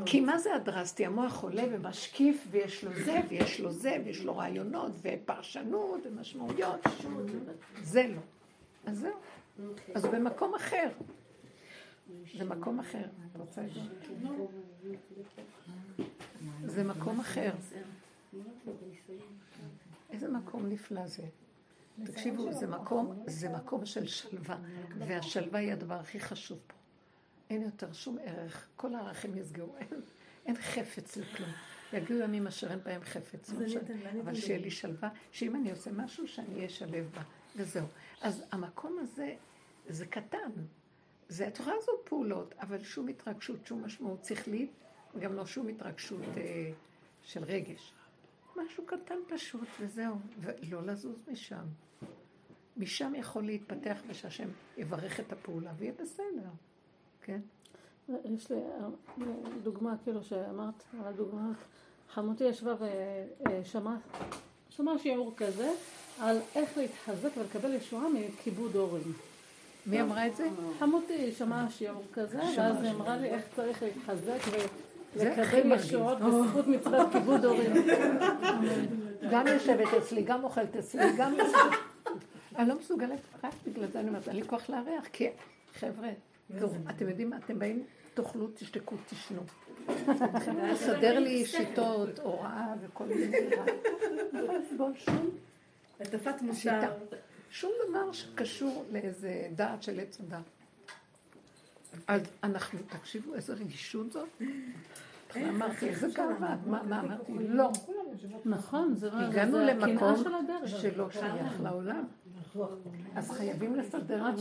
כי מה זה הדרסטי? המוח חולה ומשקיף, ויש לו זה, ויש לו זה, ויש לו רעיונות, ופרשנות, ומשמעויות. זה לא. אז זהו. אז במקום אחר. זה מקום אחר. אני רוצה את זה. זה מקום אחר. איזה מקום נפלא זה. תקשיבו, זה מקום של שלווה, והשלווה היא הדבר הכי חשוב פה. אין יותר שום ערך, כל הערכים יסגרו, אין חפץ לכלום. יגיעו ימים אשר אין בהם חפץ, אבל שיהיה לי שלווה, שאם אני עושה משהו שאני אשלב בה, וזהו. אז המקום הזה, זה קטן, זה התורה הזו פעולות, אבל שום התרגשות, שום משמעות שכלית, וגם לא שום התרגשות של רגש. משהו קטן פשוט, וזהו, ולא לזוז משם. משם יכול להתפתח ושהשם יברך את הפעולה, ויהיה בסדר, כן? יש לי דוגמה, כאילו שאמרת על הדוגמה, חמותי ישבה ושמעה שיעור כזה, על איך להתחזק ולקבל ישועה מכיבוד הורים. מי אמרה את זה? חמותי שמעה שיעור כזה, ואז היא אמרה לי איך צריך להתחזק ולקבל ישועות בזכות מצוות כיבוד הורים. גם יושבת אצלי, גם אוכלת אצלי, גם... אני לא מסוגלת רק בגלל זה, אני אומרת, אין לי כוח להריח, כי חבר'ה, אתם יודעים, אתם באים, תאכלו, תשתקו, תשנו. סדר לי שיטות, הוראה וכל מיני דבר. בוא, שום. עטפת מוסר. שום דבר שקשור לאיזה דעת של עץ הדעת. אז אנחנו, תקשיבו, איזה רגישות זאת. אמרתי, איזה גאווה, מה אמרתי? לא. נכון, זה רק... הגענו למקום שלא שייך לעולם. אז חייבים לסדר לנו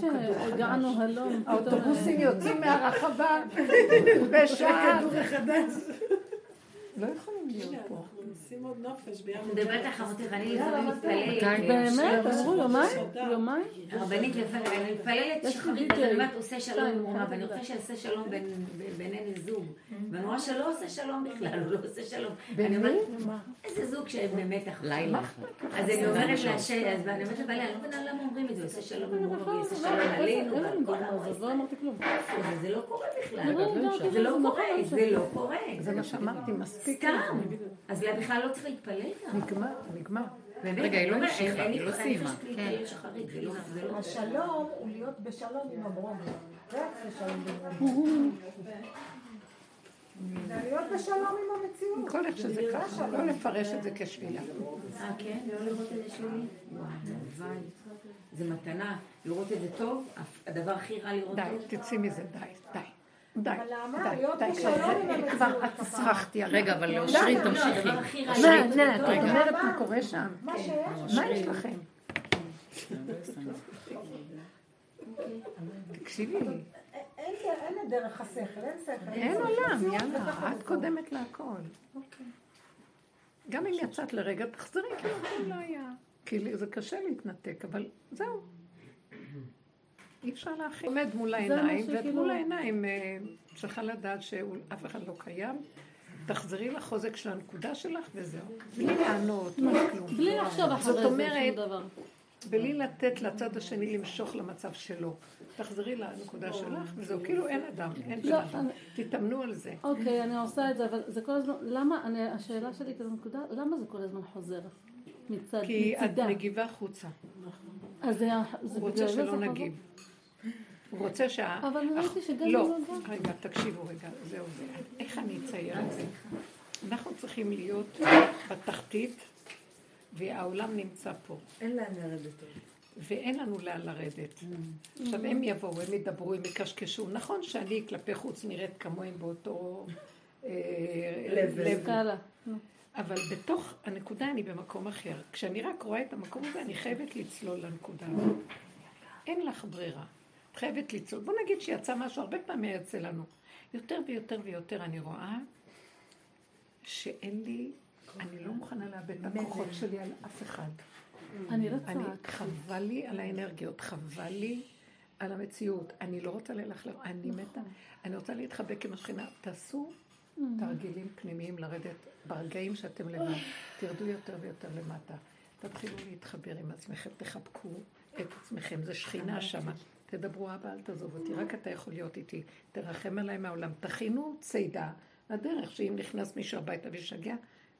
כדור. האוטובוסים יוצאים מהרחבה בשעה. לא יכולים להיות פה. אנחנו נשים עוד נופש ביום. מדברת לך, חמותי, ואני לפעמים מתפללת. באמת? אמרו יומיים? יומיים? הרבנית לפעמים, אני מתפללת שחרית, אז אני אומרת, עושה שלום עם רומה, ואני רוצה שעשה שלום בינינו זוג. ואני רואה שלא עושה שלום בכלל, הוא לא עושה שלום. אני אומרת, איזה זוג שהם במתח. לילה. אז אני אומרת להשאלה, אז אני אומרת לבעלי, אני לא מבינה למה אומרים את זה, עושה שלום עם רומה, עושה שלום עלינו. זה לא קורה בכלל. סתם, אז לה בכלל לא צריך להתפלל. נגמר, נגמר. רגע, היא לא המשיכה, היא לא סיימה. השלום הוא להיות בשלום עם הברום. רק בשלום עם הברום. להיות בשלום עם המציאות. כל איך שזה ככה, לא לפרש את זה כשלילה. כן, לא לראות את זה שלילי. וואי, זה מתנה, לראות את זה טוב, הדבר הכי רע לראות את זה. די, תצאי מזה, די. אבל למה? להיות בשלום עם המציאות. כבר הצרחתי הרגע. רגע, אבל אושרית, תמשיכי. את אומרת מה קורה שם. מה יש לכם? תקשיבי לי. אין דרך השכל, אין שכל. אין עולם, יאללה, את קודמת להכל. גם אם יצאת לרגע, תחזרי כאילו לא היה. כי זה קשה להתנתק, אבל זהו. אי אפשר להכין. עומד מול העיניים, ואת מול העיניים צריכה לדעת שאף אחד לא קיים. תחזרי לחוזק של הנקודה שלך וזהו. בלי לענות, בלי לחשוב אחרי זה שום דבר. בלי לתת לצד השני למשוך למצב שלו. תחזרי לנקודה שלך, וזהו, כאילו אין אדם, אין אדם. תתאמנו על זה. אוקיי, אני עושה את זה, אבל זה כל הזמן, למה, השאלה שלי כזו נקודה, למה זה כל הזמן חוזר? מצד, כי את מגיבה חוצה. הוא רוצה שלא נגיב. הוא רוצה שה... אבל ראיתי שגם... לא, רגע, תקשיבו רגע, זהו זה. איך אני אצייר את זה? אנחנו צריכים להיות בתחתית, והעולם נמצא פה. אין להם לרדת. ואין לנו לאן לרדת. עכשיו, הם יבואו, הם ידברו, הם יקשקשו. נכון שאני כלפי חוץ נראית כמוהם באותו לב. אבל בתוך הנקודה אני במקום אחר. כשאני רק רואה את המקום הזה, אני חייבת לצלול לנקודה. אין לך ברירה. את חייבת לצלול. בוא נגיד שיצא משהו, הרבה פעמים יצא לנו. יותר ויותר ויותר אני רואה שאין לי... אני לא מוכנה לאבד את הכוחות שלי על אף אחד. אני לא צועק. חבל לי על האנרגיות, חבל לי על המציאות. אני לא רוצה ללכת, אני מתה. אני רוצה להתחבק עם השכינה. תעשו תרגילים פנימיים לרדת ברגעים שאתם לבד. תרדו יותר ויותר למטה. תתחילו להתחבר עם עצמכם, תחבקו את עצמכם. זה שכינה שמה. תדברו אבא, אל תעזוב אותי. רק אתה יכול להיות איתי. תרחם עליי מהעולם. תכינו צידה לדרך, שאם נכנס מישהו הביתה וישגע,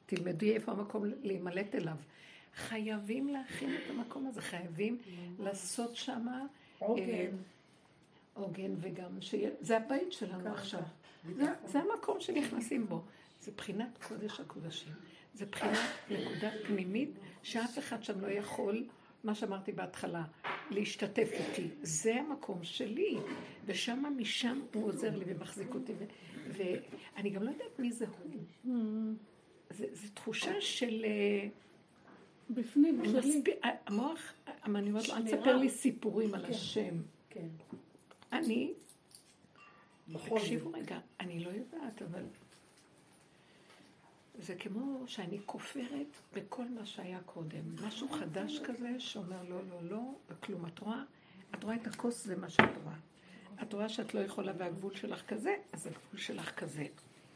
תלמדי איפה המקום להימלט אליו. חייבים להכין את המקום הזה, חייבים לעשות שם עוגן, וגם זה הבית שלנו עכשיו. זה המקום שנכנסים בו. זה בחינת קודש הקודשים. זה בחינת נקודה פנימית שאף אחד שם לא יכול, מה שאמרתי בהתחלה, להשתתף איתי. זה המקום שלי, ושם משם הוא עוזר לי ומחזיק אותי. ואני גם לא יודעת מי זה הוא. זו תחושה של... בפנים, שלי. המוח, אני אומרת לו, אני אספר לי סיפורים על השם. כן. אני, תקשיבו רגע, אני לא יודעת, אבל... זה כמו שאני כופרת בכל מה שהיה קודם. משהו חדש כזה שאומר לא, לא, לא, וכלום. את רואה את הכוס, זה מה שאת רואה. את רואה שאת לא יכולה והגבול שלך כזה, אז הגבול שלך כזה.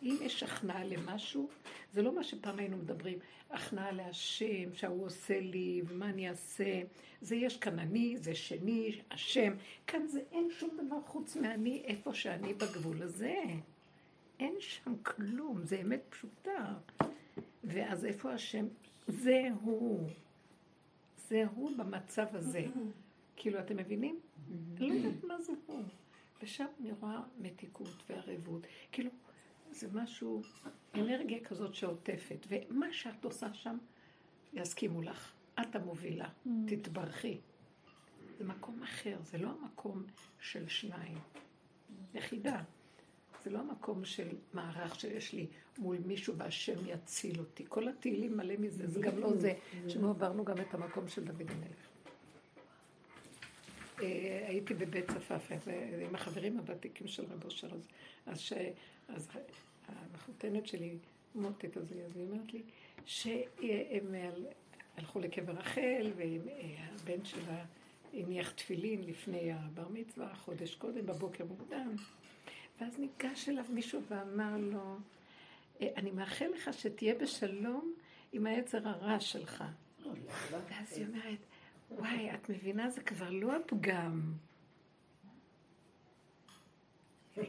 אם יש הכנעה למשהו, זה לא מה שפעם היינו מדברים, הכנעה להשם, שהוא עושה לי, מה אני אעשה, זה יש כאן אני, זה שני, השם, כאן זה אין שום דבר חוץ מאני, איפה שאני בגבול הזה, אין שם כלום, זה אמת פשוטה, ואז איפה השם, זה הוא במצב הזה, כאילו אתם מבינים? לא יודעת מה זה הוא, ושם נראה מתיקות והרבות, כאילו, זה משהו, אנרגיה כזאת שעוטפת, ומה שאת עושה שם, יסכימו לך, את המובילה, תתברכי. זה מקום אחר, זה לא המקום של שניים, יחידה. זה לא המקום של מערך שיש לי מול מישהו והשם יציל אותי. כל התהילים מלא מזה, זה גם לא זה, שמעברנו גם את המקום של דוד המלך. הייתי בבית צפאפה, עם החברים הוותיקים של רב אושר, אז המחותנת שלי מוטט, אז היא אמרת לי שהם הלכו לקבר רחל, והבן שלה הניח תפילין לפני הבר מצווה, חודש קודם, בבוקר מוקדם, ואז ניגש אליו מישהו ואמר לו, אני מאחל לך שתהיה בשלום עם היצר הרע שלך. ואז היא אומרת, וואי, את מבינה, זה כבר לא הפגם.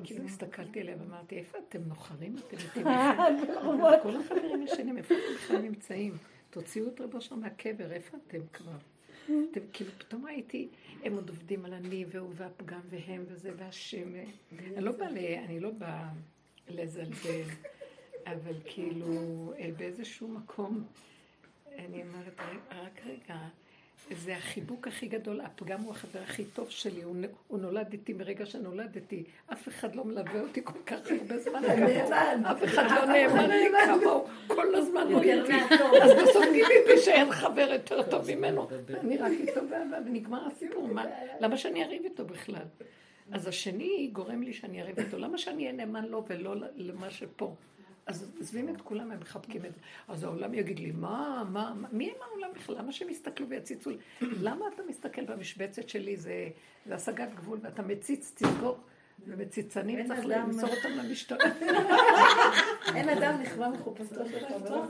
כאילו הסתכלתי אליהם, אמרתי, איפה אתם נוחרים? כל החברים ישנים, איפה אתם בכלל נמצאים? תוציאו את רבו שם מהקבר, איפה אתם כבר? כאילו פתאום ראיתי, הם עוד עובדים על אני והוא והפגם והם וזה והשם. אני לא באה לזלזל, אבל כאילו באיזשהו מקום, אני אומרת, רק רגע, זה החיבוק הכי גדול, הפגם הוא החבר הכי טוב שלי, הוא נולד איתי מרגע שנולדתי, אף אחד לא מלווה אותי כל כך הרבה זמן, אף אחד לא נאמן לי כמוהו, כל הזמן הוא ירתי, אז בסוף גיליתי שאין חבר יותר טוב ממנו, אני רק איתו ונגמר הסיפור, למה שאני אריב איתו בכלל? אז השני גורם לי שאני אריב איתו, למה שאני אהיה נאמן לו ולא למה שפה? אז עזבים את כולם, הם מחבקים את זה. אז העולם יגיד לי, מה, מי הם העולם בכלל? למה שהם יסתכלו ויציצו? למה אתה מסתכל במשבצת שלי? זה השגת גבול, ואתה מציץ, תסגור, ומציצנים צריך למסור אותם למשטרה. אין אדם נחווה מחופשתו של חברות.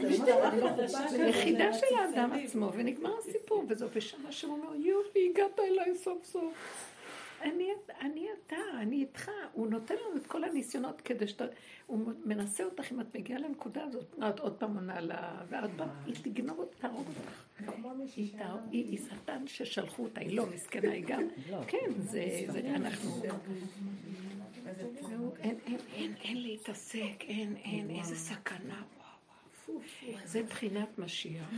יחידה של האדם עצמו, ונגמר הסיפור, וזו בשנה שהוא אומר, יופי, הגעת אליי סוף סוף. אני אתה, אני איתך, הוא נותן לנו את כל הניסיונות כדי שאתה, הוא מנסה אותך אם את מגיעה לנקודה הזאת, את עוד פעם עונה לה, ועוד פעם, היא תגנוב אותך, תהרוג אותך. היא סתן ששלחו אותה, היא לא מסכנה, היא גם, כן, זה אנחנו. אין להתעסק, אין, איזה סכנה, וואו, זה בחינת משיח,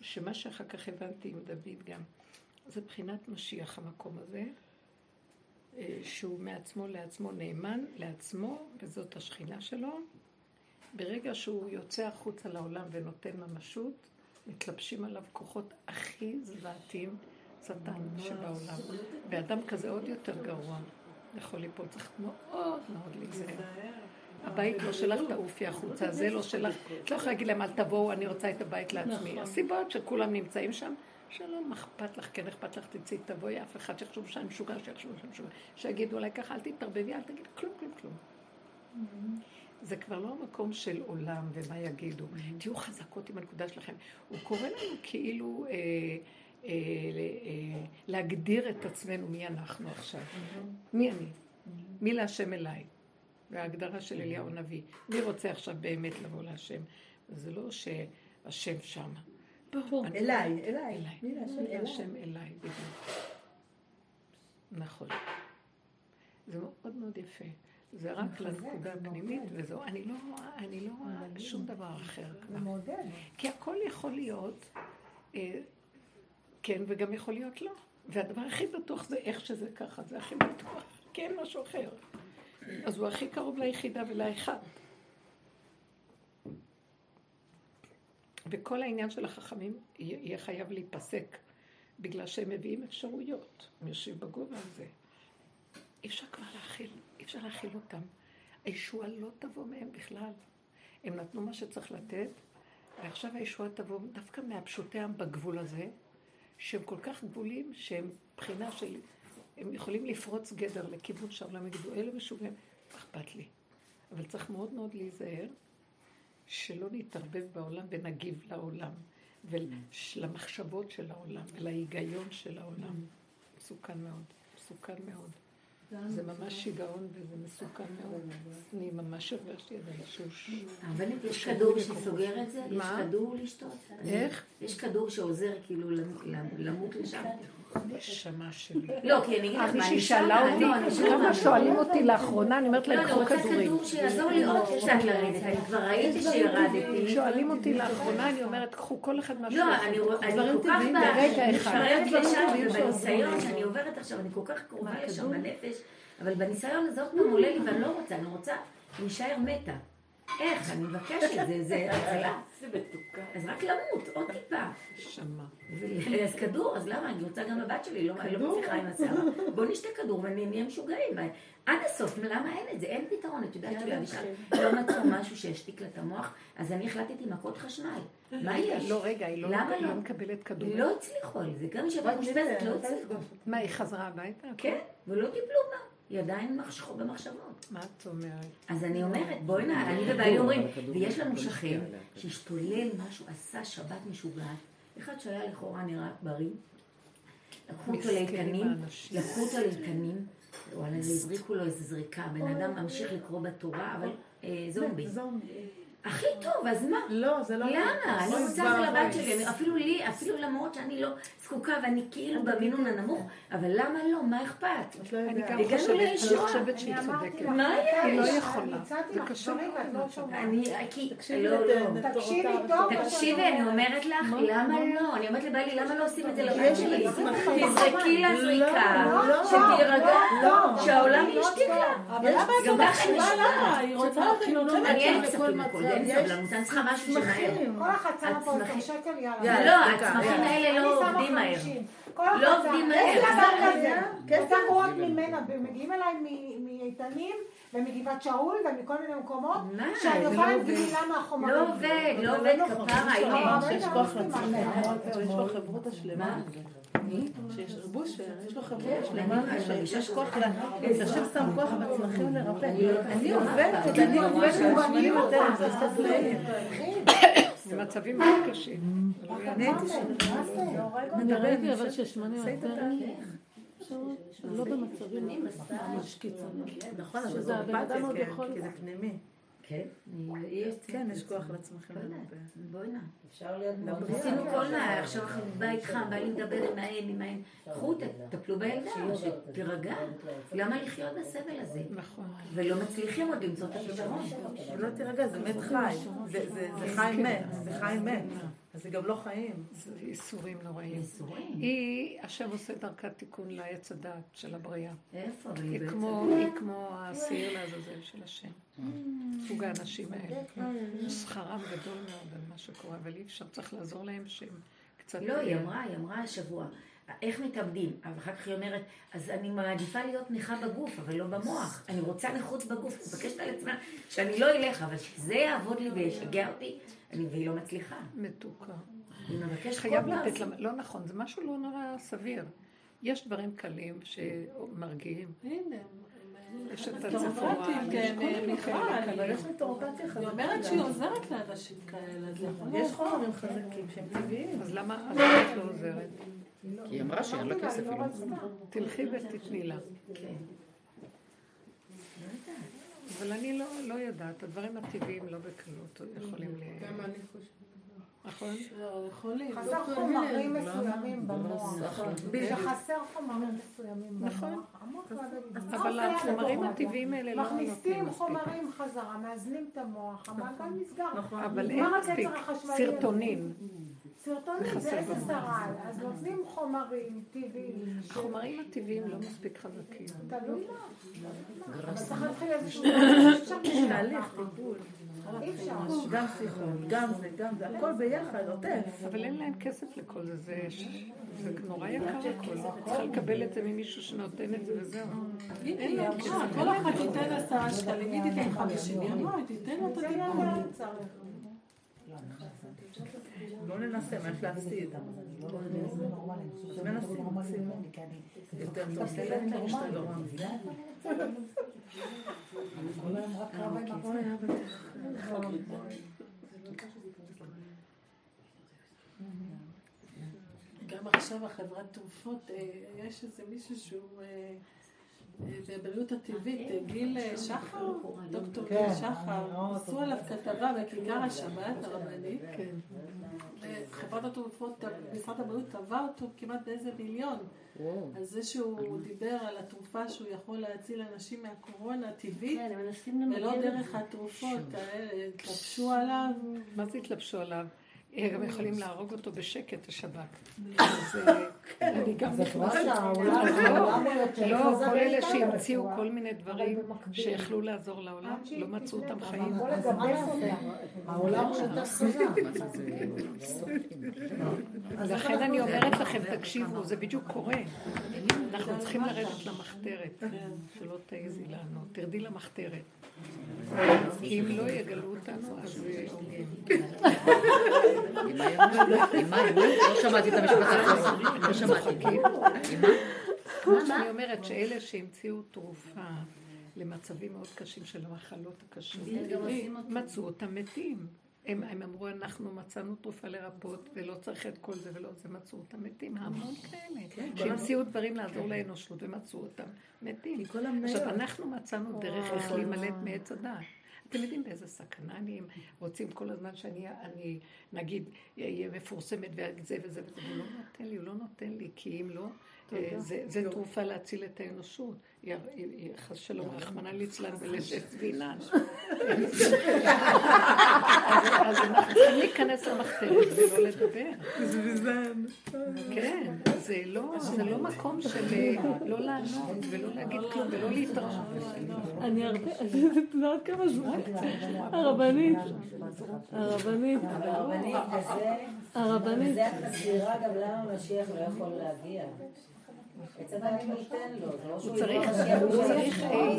שמה שאחר כך הבנתי עם דוד גם, זה בחינת משיח המקום הזה, שהוא מעצמו לעצמו נאמן, לעצמו, וזאת השכינה שלו. ברגע שהוא יוצא החוצה לעולם ונותן ממשות, מתלבשים עליו כוחות הכי זוועתיים, שטן שבעולם. ואדם כזה עוד יותר גרוע. יכול ליפול, צריך מאוד מאוד להיזהר. הבית לא שלך תעופי החוצה, זה לא שלך. את לא יכולה להגיד להם, אל תבואו, אני רוצה את הבית לעצמי. הסיבות שכולם נמצאים שם, שלום, אכפת לך, כן אכפת לך, תצאי, תבואי, אף אחד שחשוב שאני משוגע, שיגידו אולי ככה, אל תתערבבי, אל תגיד כלום. זה כבר לא המקום של עולם ומה יגידו. תהיו חזקות עם הנקודה שלכם. הוא קורא לנו כאילו להגדיר את עצמנו מי אנחנו עכשיו. מי אני? מי להשם אליי? וההגדרה של אליהו הנביא. מי רוצה עכשיו באמת לבוא להשם? זה לא שהשם שם. אליי. מי להשם אליי. נכון. זה מאוד מאוד יפה. זה רק לנקודה הפנימית וזהו. אני לא רואה שום דבר אחר. כי הכל יכול להיות כן וגם יכול להיות לא. והדבר הכי בטוח זה איך שזה ככה. זה הכי בטוח. כן משהו אחר. אז הוא הכי קרוב ליחידה ולאחד. וכל העניין של החכמים יהיה חייב להיפסק, בגלל שהם מביאים אפשרויות, מרשיב בגובה הזה. אי אפשר כבר להכיל, אי אפשר להכיל אותם. הישועה לא תבוא מהם בכלל. הם נתנו מה שצריך לתת, ועכשיו הישועה תבוא דווקא מהפשוטי העם בגבול הזה, שהם כל כך גבולים, שהם בחינה של... הם יכולים לפרוץ גדר לכיוון שהעולם יגידו, אלה משוגעים, אכפת לי. אבל צריך מאוד מאוד להיזהר, שלא נתערבב בעולם ונגיב לעולם ולמחשבות של העולם ולהיגיון של העולם. מסוכן מאוד, מסוכן מאוד. זה ממש שיגעון וזה מסוכן מאוד. אני ממש הרגשתי את הישוש. אבל יש כדור שסוגר את זה? יש כדור לשתות? איך? יש כדור שעוזר כאילו למות לשם? נשמה שלי. לא, כי אני אגיד לך מה אני שאלה אותי, כמה שואלים אותי לאחרונה, אני אומרת להם, קחו כדורים. לא, אני רוצה כדור שיעזור לי עוד קצת לרדת, אני כבר ראיתי שירדתי. שואלים אותי לאחרונה, אני אומרת, קחו כל אחד משהו. לא, אני כל כך מתפרדת לשם, ובניסיון שאני עוברת עכשיו, אני כל כך קרובה לשם הנפש, אבל בניסיון הזה עוד פעם עולה לי, ואני לא רוצה, אני רוצה להישאר מתה. איך? אני מבקשת, זה הצלה. זה בטוקה. אז רק למות, עוד טיפה. שמה. אז כדור, אז למה? אני רוצה גם לבת שלי, לא מצליחה עם הסערה. בוא נשתה כדור ונהיה משוגעים. עד הסוף, למה אין את זה? אין פתרון, את יודעת שלי, אבישל. לא מצאו משהו שהשתיק לה את המוח, אז אני החלטתי מכות חשמל. מה יש? לא, רגע, היא לא מקבלת כדור. לא הצליחו על זה, גם שבאת משפזת, לא הצליחו. מה, היא חזרה הביתה? כן, ולא טיפלו מה. היא עדיין במחשבות. מה את אומרת? אז אני אומרת, בואי נע, אני ובעלי אומרים, ויש לנו שכן שהשתולל משהו, עשה שבת משוגעת. אחד שהיה לכאורה נראה בריא, לקחו אותו לאיתנים, וואלה, הזריקו לו איזו זריקה, בן אדם ממשיך לקרוא בתורה, אבל זומבי. הכי טוב, אז מה? לא, זה לא... למה? אני רוצה את הבת שלי, אפילו לי, אפילו למרות שאני לא זקוקה ואני כאילו במינון הנמוך, אבל למה לא? מה אכפת? אני גם חושבת שהיא צודקת. מה יש? היא לא יכולה. זה קשה. תקשיבי טוב. תקשיבי, אני אומרת לך, למה לא? אני אומרת לבעלי, למה לא עושים את זה לבת שלי? תזרקי לה זריקה, שתירגע, שהעולם ישתיק לה. אבל למה את חושבה למה? היא רוצה להכיונות. אני אין כספים לכל. אני צריכה משהו שמהר. כל החצר פה יותר שקל, יאללה. לא, הצמחים האלה לא עובדים מהר. לא עובדים מהר. יש דבר כזה, כספרות ממנה, ומגיעים אליי מאיתנים, ומגבעת שאול, ומכל מיני מקומות, שאני יכולה להגיד למה החומרים. לא עובד, לא עובד כפרה. יש פה חברות השלמה. שיש רבוש, יש לו חברה שלמה, שיש כוח לה, תשב סתם כוח בצמחים לרפא. אני עובדת, אני עובדת ובנים יותר, זה עושה להם. במצבים מאוד קשים. נדרתי אבל ששמנים יותר. לא במצבים משקיצונות. נכון, אבל זה באדם עוד יכול. כי זה פנימי. כן, יש כוח לצמחים הרבה. בואי נע, אפשר להיות מאוד. עשינו כל מה, עכשיו בא איתך, בא לי לדבר עם האם, עם האם. קחו, תטפלו בילדה, תירגע. למה לחיות בסבל הזה? ולא מצליחים עוד למצוא את הפתרון. לא תירגע, זה מת חי. זה חי מת, זה חי מת. אז זה גם לא חיים. זה איסורים נוראים. היא, השם עושה דרכת תיקון לעץ הדעת של הבריאה. איפה? היא כמו הסיר לעזאזל של השם. סוג האנשים האלה. שכרם גדול מאוד על מה שקורה, אבל אי אפשר, צריך לעזור להם שהם קצת... לא, היא אמרה השבוע. איך מתאבדים? אבל אחר כך היא אומרת, אז אני מעדיפה להיות נכה בגוף, אבל לא במוח. אני רוצה נכות בגוף. אני מבקשת על עצמה שאני לא אלך, אבל שזה יעבוד לי וישגע אותי, והיא לא מצליחה. מתוקה. אני מבקשת כל פעם. לא נכון, זה משהו לא נורא סביר. יש דברים קלים שמרגיעים. הנה. יש את הצפורה, יש כל מיני כאלה. היא אומרת שהיא עוזרת לאנשים כאלה. יש חומרים חזקים שהם טבעיים. אז למה את לא עוזרת? כי היא אמרה שאין לה כסף אפילו. תלכי ותתני לה. אבל אני לא יודעת, הדברים הטבעיים לא בקלות יכולים ל... גם אני חושבת. נכון? יכולים. חסר חומרים מסוימים במוח. חסר חומרים מסוימים במוח. נכון. אבל החומרים הטבעיים האלה לא... מכניסים חומרים חזרה, מאזנים את המוח, המעגל נסגר. אבל אין מספיק, סרטונים. סרטונים זה איזה שרל, אז נותנים חומרים טבעיים. החומרים הטבעיים לא מספיק חזקים. תלוי לא. אתה חתחיל איזשהו... תהליך, טיפול. אי אפשר. גם שיחון, גם זה, גם זה, הכל ביחד, עוטף. אבל אין להם כסף לכל זה, זה נורא יקר הכל. צריך לקבל את זה ממישהו שנותן את זה וזהו. אין להם כסף. כל אחד תיתן 10 שקלים, היא תיתן 50. יאמרה, תיתן אותה טיפול. לא ננסה, מה יש להפסיד? מנסים. יותר טוב, זה נשתה גרון. גם עכשיו החברת תרופות, יש איזה מישהו שהוא... בבריאות הטבעית, גיל שחר, דוקטור גיל שחר, עשו עליו כתבה בכיכר השבת הרבנית, חברת התרופות, משרד הבריאות תבע אותו כמעט באיזה מיליון, אז זה שהוא דיבר על התרופה שהוא יכול להציל אנשים מהקורונה הטבעית, ולא דרך התרופות, התלבשו עליו. מה זה התלבשו עליו? גם יכולים להרוג אותו בשקט השב"כ. אני גם נכנסת... לא, כל אלה שהמציאו כל מיני דברים שיכלו לעזור לעולם, לא מצאו אותם חיים. העולם שאתה סוזה. לכן אני אומרת לכם, תקשיבו, זה בדיוק קורה. אנחנו צריכים לרדת למחתרת, שלא תעזי לנו. תרדי למחתרת. אם לא יגלו אותנו, אז זה עומד. אימא, לא שמעתי את המשפטה, לא שמעתי. אני אומרת שאלה שהמציאו תרופה למצבים מאוד קשים של המחלות הקשות, מצאו אותם מתים. הם אמרו, אנחנו מצאנו תרופה לרפות ולא צריך את כל זה ולא זה, מצאו אותם מתים, המון כאלה. שהמציאו דברים לעזור לאנושות ומצאו אותם מתים. עכשיו, אנחנו מצאנו דרך איך להימלט מעץ הדעת. אתם יודעים באיזה סכנה אני, אם רוצים כל הזמן שאני נגיד, יהיה מפורסמת וזה וזה וזה, הוא לא נותן לי, הוא לא נותן לי, כי אם לא, זה תרופה להציל את האנושות. חס שלום, רחמנה ליצלן ולשת וינן. אז אני אכנס למחתרת ולא לדבר. בזבזן. כן, זה לא מקום של לא לענות ולא להגיד כלום ולא להתרשם. אני הרבה, זה תנעת כמה זמן. הרבנית. וזה הסבירה גם למה המשיח לא יכול להגיע. הוא צריך,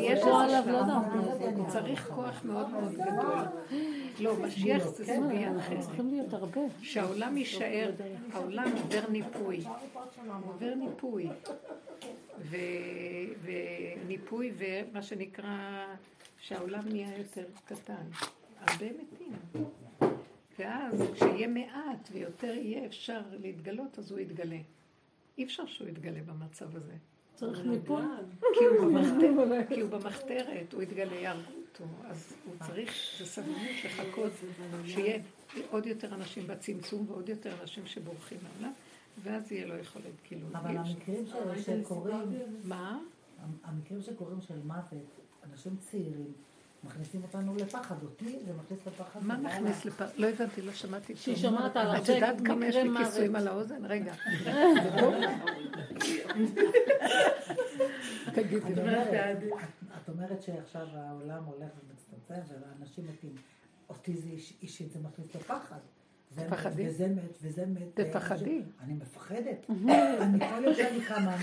יש לו עליו לא דעמוד, הוא צריך כוח מאוד מאוד גדול. לא, משיח זה סוגיה אחרת. שהעולם יישאר, העולם עובר ניפוי. עובר ניפוי. וניפוי ומה שנקרא שהעולם נהיה יותר קטן. הרבה מתים. ואז כשיהיה מעט ויותר יהיה אפשר להתגלות, אז הוא יתגלה. אי אפשר שהוא יתגלה במצב הזה. צריך ניפוי. כי הוא במחתרת, הוא יתגלה, יהרגו אותו. אז הוא צריך, זה סבלנות לחכות, שיהיה עוד יותר אנשים בצמצום, ועוד יותר אנשים שבורחים מעליו, ואז יהיה לו יכולת גילוי. אבל המקרים שקורים של מוות, אנשים צעירים, מכניסים אותנו לפחד, אותי זה מכניס לפחד. מה מכניס לפחד? לא הבנתי, לא שמעתי. ששמעת על הרבה מקרה מוות. את יודעת כמה יש לי כיסויים על האוזן? רגע. את אומרת שעכשיו העולם הולך ומצטמצם והאנשים מתים. אותי זה אישית, זה מכניס לפחד. תפחדי. וזה מת. תפחדי. אני מפחדת. אני כל יוצא לי כמה.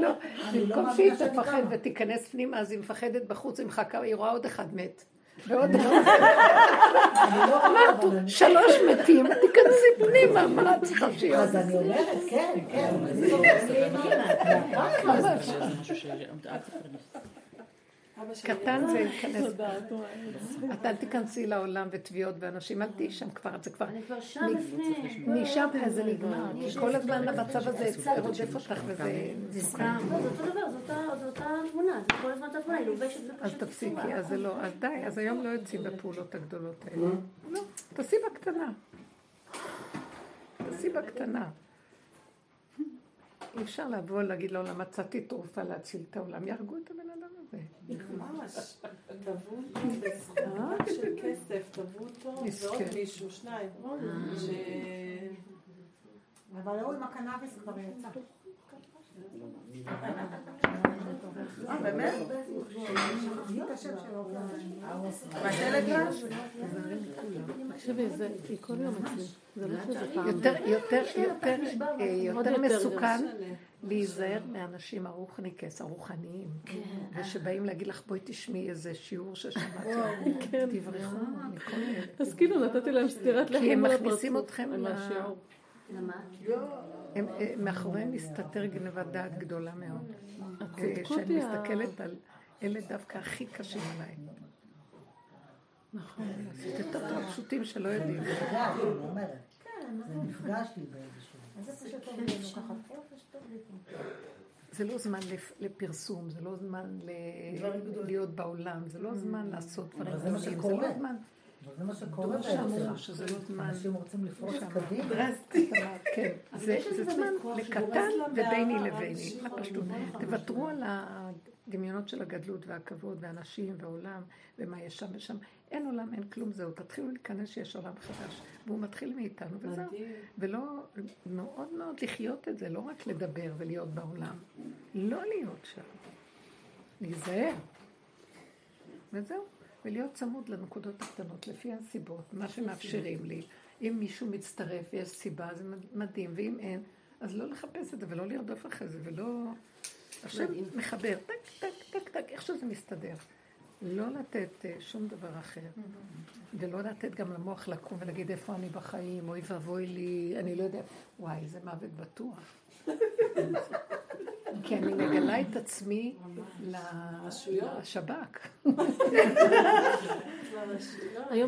לא, במקום שהיא תפחד ותיכנס פנימה, אז היא מפחדת בחוץ, היא מחכה, היא רואה עוד אחד מת. ועוד אמרתו, 3 מתים, תיכנסי פנימה, מה צריכה שיהיה? אז אני אומרת, כן, כן. קטן זה להיכנס, את אל תיכנסי לעולם ותביעות ואנשים, אל תהי שם כבר, זה כבר נשאר וזה נגמר, כל הזמן המצב הזה רודף אותך וזה סתם. זה אותו דבר, זו אותה תמונה, זה כל הזמן התמונה, היא לובשת ופשוט. אז תפסיקי, אז לא, אז די, אז היום לא יוצאים בפעולות הגדולות האלה. לא, תעשי בקטנה. תעשי בקטנה. אי אפשר לבוא להגיד לעולם, מצאתי תרופה להציל את העולם, יהרגו את הבן אדם הזה. ממש, תבוא אותו בסכום של כסף, תבוא אותו ועוד מישהו, 2. אבל לא, עם הקנאביס כבר יצא. באמת? יותר מסוכן להיזהר מאנשים הרוחניים ושבאים להגיד לך בואי תשמעי איזה שיעור ששמעתי, תברחו מכל אלה. אז כאילו נתתי להם סתירת לחם, כי הם מכניסים אתכם לשיעור. למה? מאחוריהם מסתתר גנבת דעת גדולה מאוד. כשאני מסתכלת על אלה דווקא הכי קשים עליי. נכון. את אותם פשוטים שלא יודעים. זה נפגש לי, אני אומרת. זה נפגש לי באיזשהו. אז זה פשוט עובד לו ככה. זה לא זמן לפרסום, זה לא זמן להיות בעולם, זה לא זמן לעשות דברים גדולים, זה לא זמן... אבל זה מה שקורה בעצם, אנשים רוצים לפרוש קדימה. כן, זה זמן לקטן וביני לביני, לפשטות. תוותרו על הדמיונות של הגדלות והכבוד והאנשים והעולם ומה יש שם ושם. אין עולם, אין כלום זהו. תתחילו להיכנס שיש עולם חדש, והוא מתחיל מאיתנו וזהו. ולא מאוד מאוד לחיות את זה, לא רק לדבר ולהיות בעולם. לא להיות שם. להיזהר. וזהו. ולהיות צמוד לנקודות הקטנות, לפי הסיבות, מה שמאפשרים לי. אם מישהו מצטרף ויש סיבה, זה מדהים, ואם אין, אז לא לחפש את זה ולא לרדוף אחרי זה, ולא... עכשיו מחבר, טק, טק, טק, טק, איך שזה מסתדר. לא לתת שום דבר אחר, ולא לתת גם למוח לקום ולהגיד איפה אני בחיים, אוי ואבוי לי, אני לא יודע. וואי, זה מוות בטוח. כי אני מגלה את עצמי לשבק.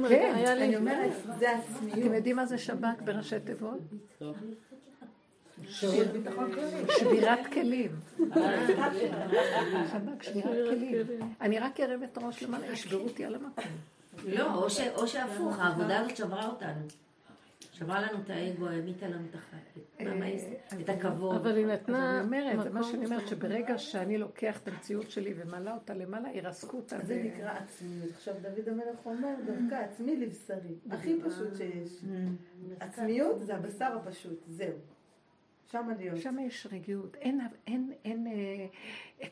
כן, אני אומרת, זה עצמיות. אתם יודעים מה זה שבק בראשי תיבות? שבירת כלים. שבק, שבירת כלים. אני רק ארמת ראש למעלה, ישברו אותי על המקום. לא, או שהפוך, העבודה הזאת שברה אותנו. שברה לנו את האגו, העמיתה לנו את הכבוד. אבל היא נתנה, מה שאני אומרת, שברגע שאני לוקח את המציאות שלי ומעלה אותה למעלה, היא רסקו אותה. זה נקרא עצמיות. עכשיו דוד המלך אומר, דווקא עצמי לבשרי. הכי פשוט שיש. עצמיות זה הבשר הפשוט, זהו. שם להיות. שם יש רגיעות, אין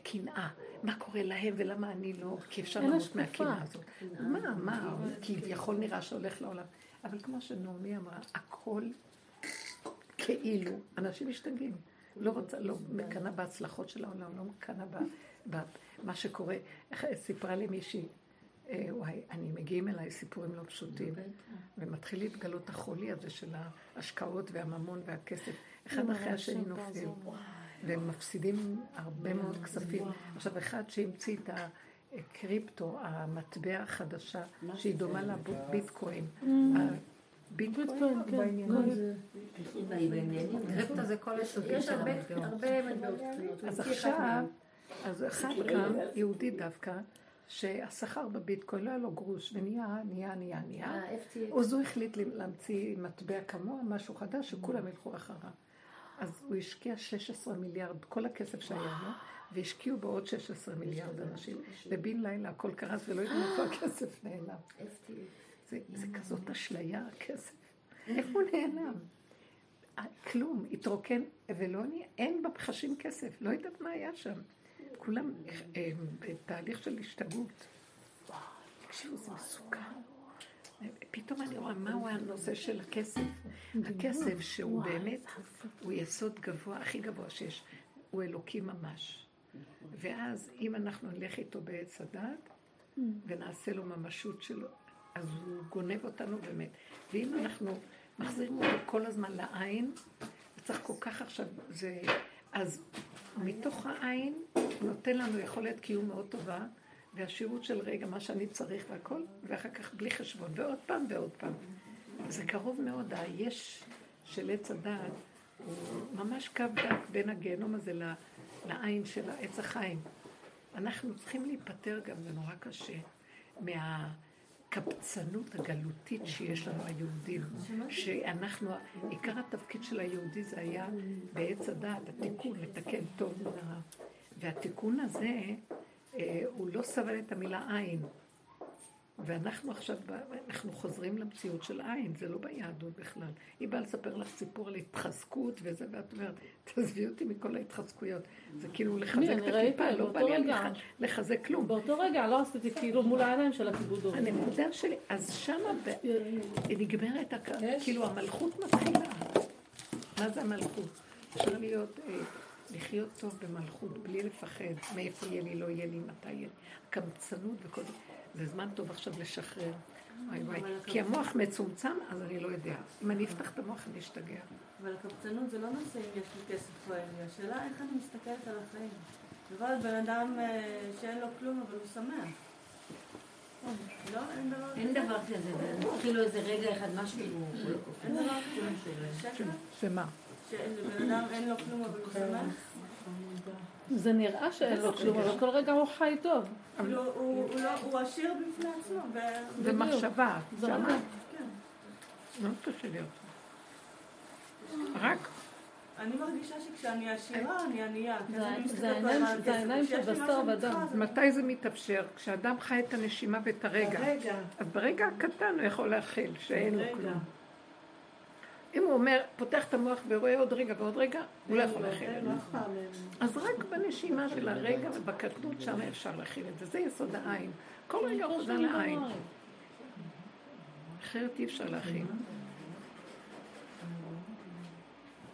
קנאה. מה קורה להם ולמה אני לא, כי אפשר לראות מהקנאה הזאת. מה, כי יכול נראה שהולך לעולם. אבל כמו שנעמי אמרה, הכל כאילו, אנשים משתגעים. לא מקנה בהצלחות של העולם, לא מקנה במה שקורה. סיפרה לי מישהי, וואי, מגיעים אליי סיפורים לא פשוטים, ומתחיל להתגלות החולי הזה של ההשקעות והממון והכסף. אחד אחרי השני נופלים, והם מפסידים הרבה מאוד כספים. עכשיו, אחד שהמציא את הקריפטו, המטבע החדשה, שהיא דומה לביטקוין. ביטקוין, כן. קריפטו זה כל הסוגים של המטבעות. אז עכשיו, אחד כאן, יהודי דווקא, שהשכר בביטקוין לא היה לו גרוש, ונהיה. אז הוא החליט להמציא מטבע כמוה, משהו חדש, שכולם ילכו אחריו. אז הוא השקיע 16 מיליארד, כל הכסף שהיה לו, והשקיעו בעוד 16 מיליארד אנשים, ובין לילה הכל קרס ולא יתנפו, הכסף נעלם. זה כזאת אשליה, הכסף. איך הוא נעלם? כלום, התרוקן, ולא נהיה, אין בפחשים כסף, לא יודעת מה היה שם. כולם בתהליך של השתגעות. תקשיבו, זה מסוכן. פתאום אני רואה מהו הנושא של הכסף. הכסף שהוא באמת, הוא יסוד גבוה, הכי גבוה שיש. הוא אלוקי ממש. ואז אם אנחנו נלך איתו בעץ הדת, ונעשה לו ממשות שלו, אז הוא גונב אותנו באמת. ואם אנחנו מחזירים אותו כל הזמן לעין, צריך כל כך עכשיו, זה... אז מתוך העין נותן לנו יכולת קיום מאוד טובה, והשירות של רגע מה שאני צריך והכל, ואחר כך בלי חשבון, ועוד פעם. זה קרוב מאוד, היש של עץ הדעת, הוא ממש קו דק בין הגיהנום הזה לעין של העץ החיים. אנחנו צריכים להיפטר גם, זה נורא קשה, מהקפצנות הגלותית שיש לנו היהודים, שאנחנו, עיקר התפקיד של היהודי זה היה בעץ הדעת, התיקון, לתקן טוב ונראה. והתיקון הזה, הוא לא סבל את המילה עין, ואנחנו עכשיו, אנחנו חוזרים למציאות של עין, זה לא ביהדות בכלל. היא באה לספר לך סיפור על התחזקות וזה, ואת אומרת, תעזבי אותי מכל ההתחזקויות. זה כאילו לחזק את הכיפה, לא בא לי לחזק כלום. באותו רגע לא עשיתי כאילו מול העיניים של הכיבודות. הנקודה שלי, אז שמה נגמרת, כאילו המלכות מתחילה. מה זה המלכות? אפשר להיות... לחיות טוב במלכות, בלי לפחד, מאיפה יהיה לי, לא יהיה לי, מתי יהיה לי. הקמצנות וכל זה. זה זמן טוב עכשיו לשחרר. כי המוח מצומצם, אז אני לא יודע. אם אני אפתח את המוח, אני אשתגע. אבל הקמצנות זה לא נושא אם יש לי כסף או אין לי. השאלה איך אני מסתכלת על החיים. דבר בן אדם שאין לו כלום, אבל הוא שמח. לא, אין דבר כזה. אין דבר כזה, כאילו איזה רגע אחד, משהו. אין דבר כזה. שמה? שבן אדם אין לו כלום אבל הוא שמח? זה נראה שאין לו כלום, אבל כל רגע הוא חי טוב. הוא עשיר בפני עצמו. זה מחשבה. זה רק. מאוד קשה להיות. רק. אני מרגישה שכשאני עשירה, אני ענייה. זה העיניים של בשר ודם. מתי זה מתאפשר? כשאדם חי את הנשימה ואת הרגע. אז ברגע הקטן הוא יכול להכיל, שאין לו כלום. אם הוא אומר, פותח את המוח ורואה עוד רגע, הוא לא יכול להכיל את זה. אז רק בנשימה של הרגע ובקטנות שם אפשר להכיל את זה. זה יסוד העין. כל רגע רודה לעין. אחרת אי אפשר להכיל.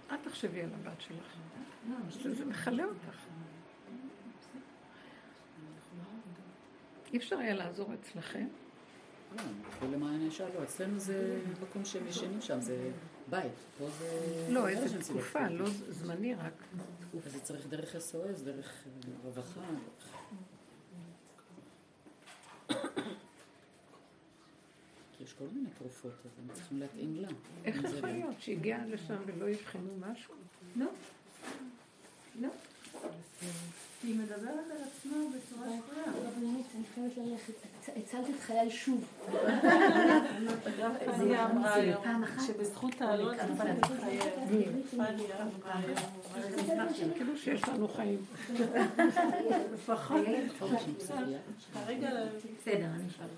את תחשבי על הבת שלך. זה מחלה אותך. אי אפשר היה לעזור אצלכם? לא, ולמען האישה לא. אצלנו זה מקום שהם ישנים שם, זה... בית, פה זה... לא, איזה תקופה, לא זמני רק. אז זה צריך דרך SOS, דרך רווחה. כי יש כל מיני תרופות, אז הם צריכים להתאים לה. איך יכול להיות שהגיעה לשם ולא יבחנו משהו? לא. היא מדברת על עצמה בצורה שכויה. רבנית, אני חייבת ללכת, הצלת את חיי שוב. היא אמרה היום, שבזכות העלות נפלת חיי. כאילו שיש לנו חיים. לפחות. הרגע להם. בסדר, אני אשאל אותך.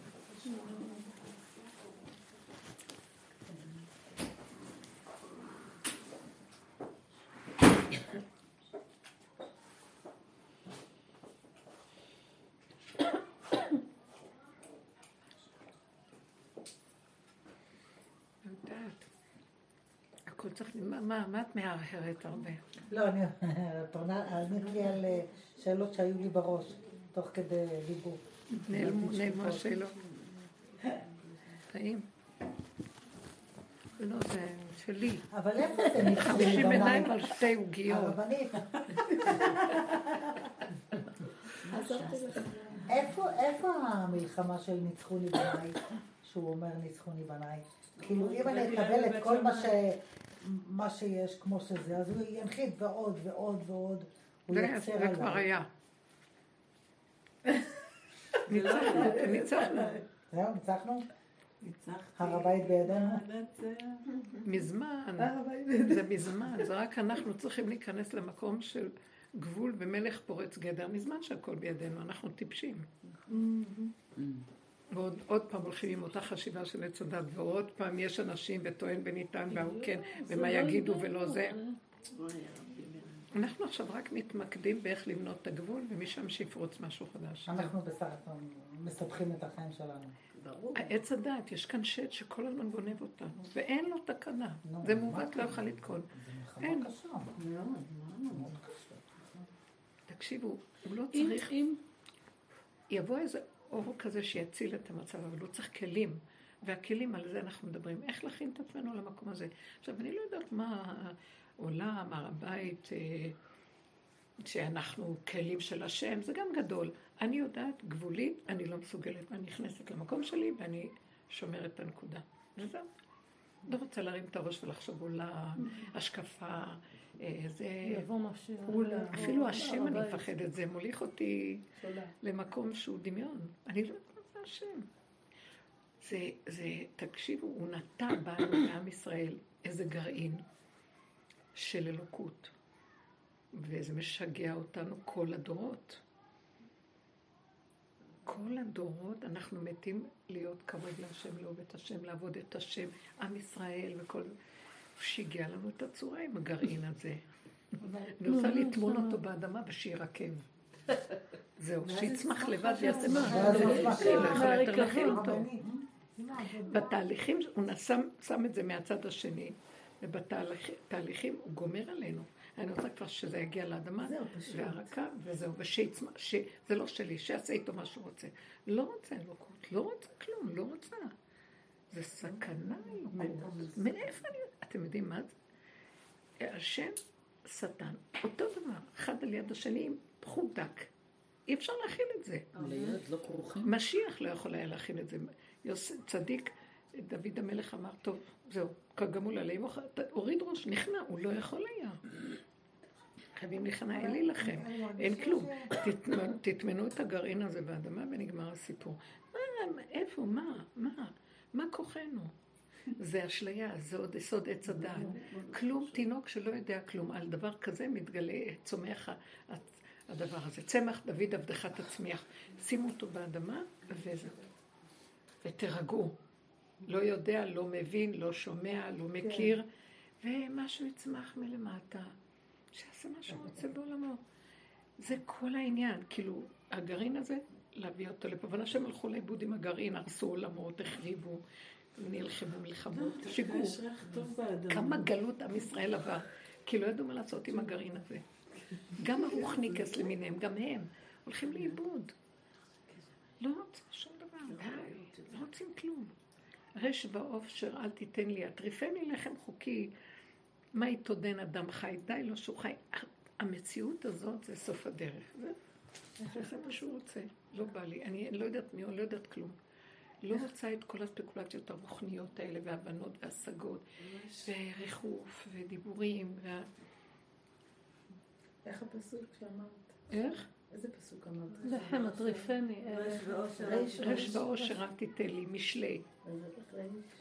מה את מהרהרת הרבה? לא, אני עניתי על שאלות שהיו לי בראש, תוך כדי דיבור. נעלמו השאלות. טעים. לא, זה שלי. אבל איפה זה נתחיל? 50 עיניים על שתי עוגיות. הרבנית. איפה המלחמה של ניצחוני בניי, שהוא אומר ניצחוני בניי? כאילו, אם אני אקבל את כל מה שיש כמו שזה, אז הוא ינחית ועוד ועוד ועוד, הוא יצר עליו. זה כבר היה. ניצחנו. זהו, ניצחנו? הר הבית בידינו? מזמן. זה מזמן, זה רק אנחנו צריכים להיכנס למקום של גבול ומלך פורץ גדר. מזמן שהכל בידינו, אנחנו טיפשים. ועוד פעם הולכים עם אותה חשיבה של הצדת, ועוד פעם יש אנשים וטוען וניתן והאוכן, ומה יגידו ולא זה. אנחנו עכשיו רק מתמקדים באיך למנות את הגבול, ומשם שיפרוץ משהו חדש. אנחנו בסך הכל מספחים את החיים שלנו. העץ הדעת, יש כאן שד שכל הזמן גונב אותנו, ואין לו תקנה. זה מובט לא יוכל לתקון. זה מלחמה קשה. תקשיבו, הוא לא צריך... יבוא איזה... אור כזה שיציל את המצב, אבל הוא צריך כלים, והכלים על זה אנחנו מדברים. איך להכין את עצמנו למקום הזה? עכשיו, אני לא יודעת מה העולם, הר הבית, שאנחנו כלים של השם, זה גם גדול. אני יודעת, גבולית, אני לא מסוגלת, אני נכנסת למקום שלי ואני שומרת את הנקודה. וזהו. לא רוצה להרים את הראש ולחשוב עולם, השקפה, זה... יבוא משהו. אפילו השם אני מפחדת, זה מוליך אותי למקום שהוא דמיון. אני לא יודעת מה זה השם. תקשיבו, הוא נטע בנו בעם ישראל איזה גרעין של אלוקות, וזה משגע אותנו כל הדורות. כל הדורות אנחנו מתים להיות קרוב להשם, לעובד את השם, לעבוד את השם, עם ישראל וכל זה. שיגע לנו את הצורה עם הגרעין הזה. אני רוצה לתמון אותו באדמה ושירקב. זהו, שיצמח לבד ויעשה מה. זה לא יכול יותר להכיל אותו. בתהליכים, הוא שם את זה מהצד השני, ובתהליכים הוא גומר עלינו. אני רוצה כבר שזה יגיע לאדמה, והרקה, וזהו, ושיצמח, זה לא שלי, שיעשה איתו מה שהוא רוצה. לא רוצה אלוקות, לא רוצה כלום, לא רוצה. זה סכנה, מאיפה אני... אתם יודעים מה זה? השם, שטן, אותו דבר, אחד על יד השני עם חודק. אי אפשר להכין את זה. משיח לא יכול היה להכין את זה. צדיק, דוד המלך אמר, טוב, זהו, כגמול עליהם, הוריד ראש, נכנע, הוא לא יכול היה. חייבים נכנע, אין לי לכם, אין כלום. תתמנו את הגרעין הזה באדמה ונגמר הסיפור. מה, איפה, מה כוחנו? זה אשליה, זה עוד יסוד עץ הדעת. כלום תינוק שלא יודע כלום, על דבר כזה מתגלה צומח הדבר הזה. צמח דוד עבדך תצמיח. שימו אותו באדמה ותרגעו. לא יודע, לא מבין, לא שומע, לא מכיר. ומשהו יצמח מלמטה, שעשה מה שהוא רוצה בעולמו. זה כל העניין, כאילו הגרעין הזה, להביא אותו לפה. ואנשים הלכו לאיבוד עם הגרעין, הרסו עולמות, החריבו. נלחמו מלחמות, שיגעו. כמה גלות עם ישראל עבר, כי לא ידעו מה לעשות עם הגרעין הזה. גם הרוחניקס למיניהם, גם הם, הולכים לאיבוד. לא רוצים שום דבר, לא רוצים כלום. רש ועוף אשר אל תיתן לי, אטריפני לחם חוקי, מה יתודן אדם חי, די לא שהוא חי. המציאות הזאת זה סוף הדרך. זה מה שהוא רוצה, לא בא לי. אני לא יודעת מי, לא יודעת כלום. לא רוצה את כל הספקולציות הרוחניות האלה, והבנות והשגות, וריחוף, ודיבורים. איך הפסוק שאמרת? איך? איזה פסוק אמרת? לכם אטריפני, רש ואושר רק תיתן לי, משלי.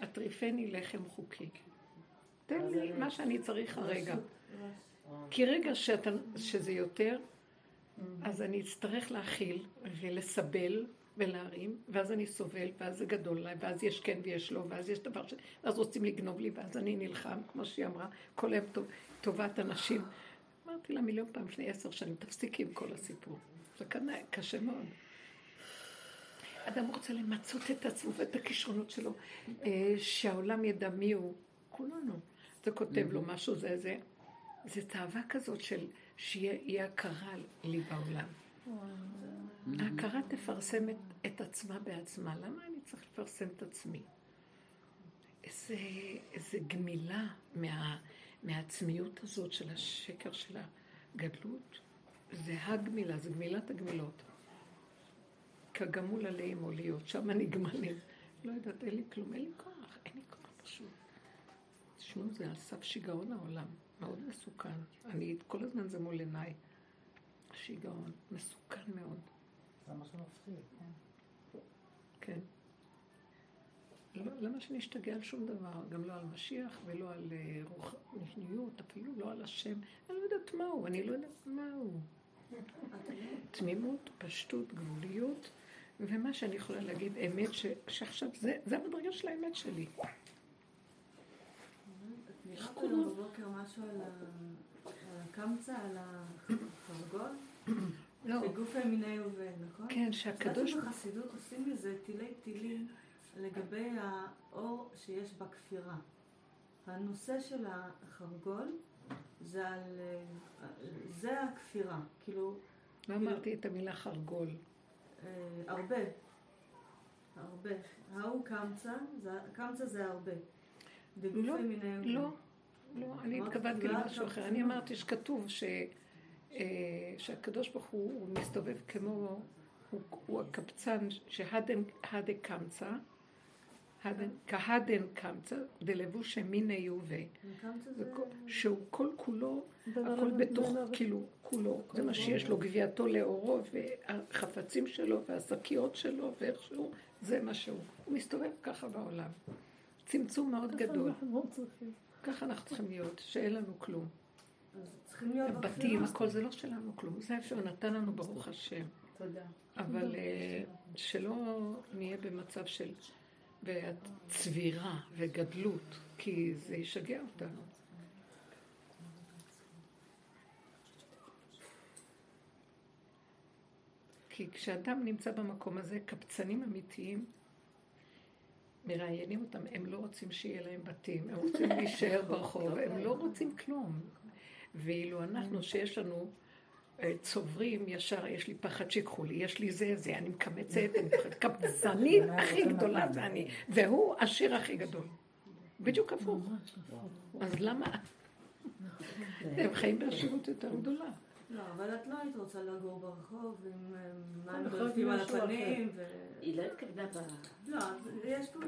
אטריפני לחם חוקי. תן לי מה שאני צריך הרגע. כי רגע שזה יותר, אז אני אצטרך להכיל ולסבל ולהרים, ואז אני סובל, ואז זה גדול עליי, ואז יש כן ויש לא, ואז יש דבר ש... אז רוצים לגנוב לי, ואז אני נלחם, כמו שהיא אמרה, כל היום טובת אנשים. אמרתי לה מיליון פעם לפני 10 שנים, תפסיקי עם כל הסיפור. זה קשה מאוד. אדם רוצה למצות את עצמו ואת הכישרונות שלו, שהעולם ידע מי הוא, כולנו. זה כותב לו משהו, זה תאווה כזאת של שיהיה הכרה לי בעולם. ההכרה תפרסם את עצמה בעצמה. למה אני צריך לפרסם את עצמי? איזה גמילה מהעצמיות הזאת של השקר של הגדלות. זה הגמילה, זה גמילת הגמילות. כגמול עליהם או להיות, שם אני גמלת. לא יודעת, אין לי כלום, אין לי כוח, אין לי כוח פשוט. תשמעו, זה על סף שיגעון העולם, מאוד מסוכן. אני, כל הזמן זה מול עיניי. שיגעון, מסוכן מאוד. זה מה שמפחיד, כן? כן. למה שנשתגע על שום דבר? גם לא על משיח ולא על רוחניות, אפילו לא על השם. אני לא יודעת מהו, אני לא יודעת מהו. תמימות, פשטות, גבוליות, ומה שאני יכולה להגיד, אמת, שעכשיו זה המדרגה של האמת שלי. את נראה לנו בבוקר משהו על הקמצא, על החרגול? לא. בגוף מיני יובל, נכון? כן, שהקדוש... שאתם בחסידות עושים מזה טילי טילים, לגבי האור שיש בכפירה. הנושא של החרגול זה על... זה הכפירה, כאילו... לא אמרתי את המילה חרגול. הרבה. הרבה. האור קמצא, קמצא זה הרבה. לא, לא, לא, אני התכוונתי למשהו אחר. אני אמרתי שכתוב שהקדוש ברוך הוא מסתובב כמו... הוא הקבצן שהדן קמצא, כהדן קמצא, דלבוש מיני יהווה. שהוא כל כולו, הכל בתוך, כאילו, כולו. זה מה שיש לו, גביעתו לאורו, והחפצים שלו, והשקיות שלו, ואיכשהו, זה מה שהוא. הוא מסתובב ככה בעולם. צמצום מאוד גדול. ככה אנחנו צריכים להיות, שאין לנו כלום. הבתים, הכל זה לא שלנו כלום. זה אפשר נתן לנו ברוך השם. תודה. אבל שלא נהיה במצב של צבירה וגדלות, כי זה ישגע אותנו. כי כשאדם נמצא במקום הזה, קבצנים אמיתיים, מראיינים אותם, הם לא רוצים שיהיה להם בתים, הם רוצים להישאר ברחוב, הם לא רוצים כלום. ואילו אנחנו שיש לנו צוברים ישר, יש לי פחד שיקחו לי, יש לי זה, אני מקמצת, אני קבצנית הכי גדולה זה אני, והוא השיר הכי גדול. בדיוק הפוך. אז למה? הם חיים בהשירות יותר גדולה. לא, אבל את לא היית רוצה לגור ברחוב עם מים ברפים על הפנים ו... היא לא התקדמה בה. לא, יש פה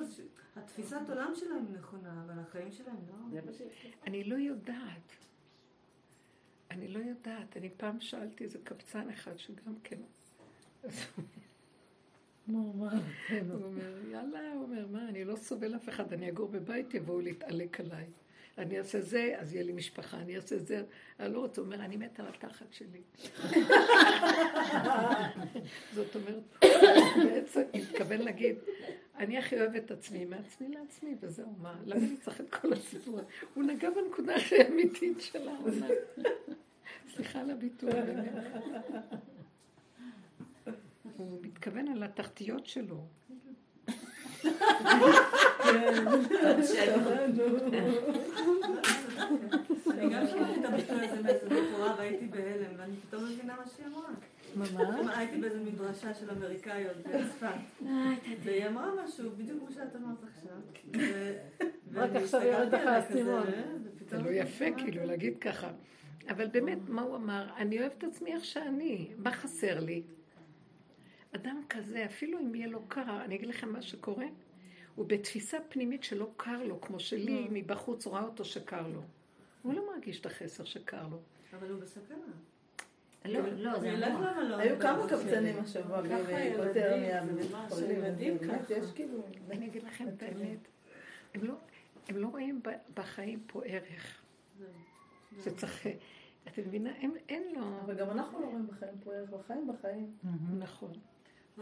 איזושהי... התפיסת עולם שלהם נכונה, אבל החיים שלהם לא... אני לא יודעת. אני פעם שאלתי איזה קבצן אחד שגם כן... הוא אומר, יאללה, מה, אני לא סובל אף אחד, אני אגור בבית, יבואו להתעלק עליי. אני אעשה זה, אז יהיה לי משפחה, אני אעשה זה. אני לא רוצה, אומר, אני מת על התחת שלי. זאת אומרת, בעצם מתכוון להגיד, אני הכי אוהב את עצמי, מעצמי לעצמי, וזהו, מה? למה אני צריך את כל הסיפור? הוא נגע בנקודה הכי אמיתית שלה. סליחה על הביטוי. הוא מתכוון על התחתיות שלו. אני גם שמעתי את הביטוי הזה באיזה בחורה והייתי בהלם ואני פתאום מבינה מה שהיא אמרה. ממש? הייתי באיזה מדרשה של אמריקאיות בצפת והיא אמרה משהו בדיוק כמו שאת אמרת עכשיו רק עכשיו ירד לך הסימון זה לא יפה כאילו להגיד ככה אבל באמת מה הוא אמר? אני אוהב את עצמי איך שאני, מה חסר לי? אדם כזה, אפילו אם יהיה לו קר, אני אגיד לכם מה שקורה, הוא בתפיסה פנימית שלא קר לו, כמו שלי מבחוץ רואה אותו שקר לו. הוא לא מרגיש את החסר שקר לו. אבל הוא בסכנה. לא, זה אמור. היו כמה קבצנים השבוע בקוטרניה ובחולים. באמת יש כאילו... אני אגיד לכם את האמת. הם לא רואים בחיים פה ערך. שצריך... אתם מבינה? אין לו... וגם אנחנו לא רואים בחיים פה ערך. בחיים. נכון.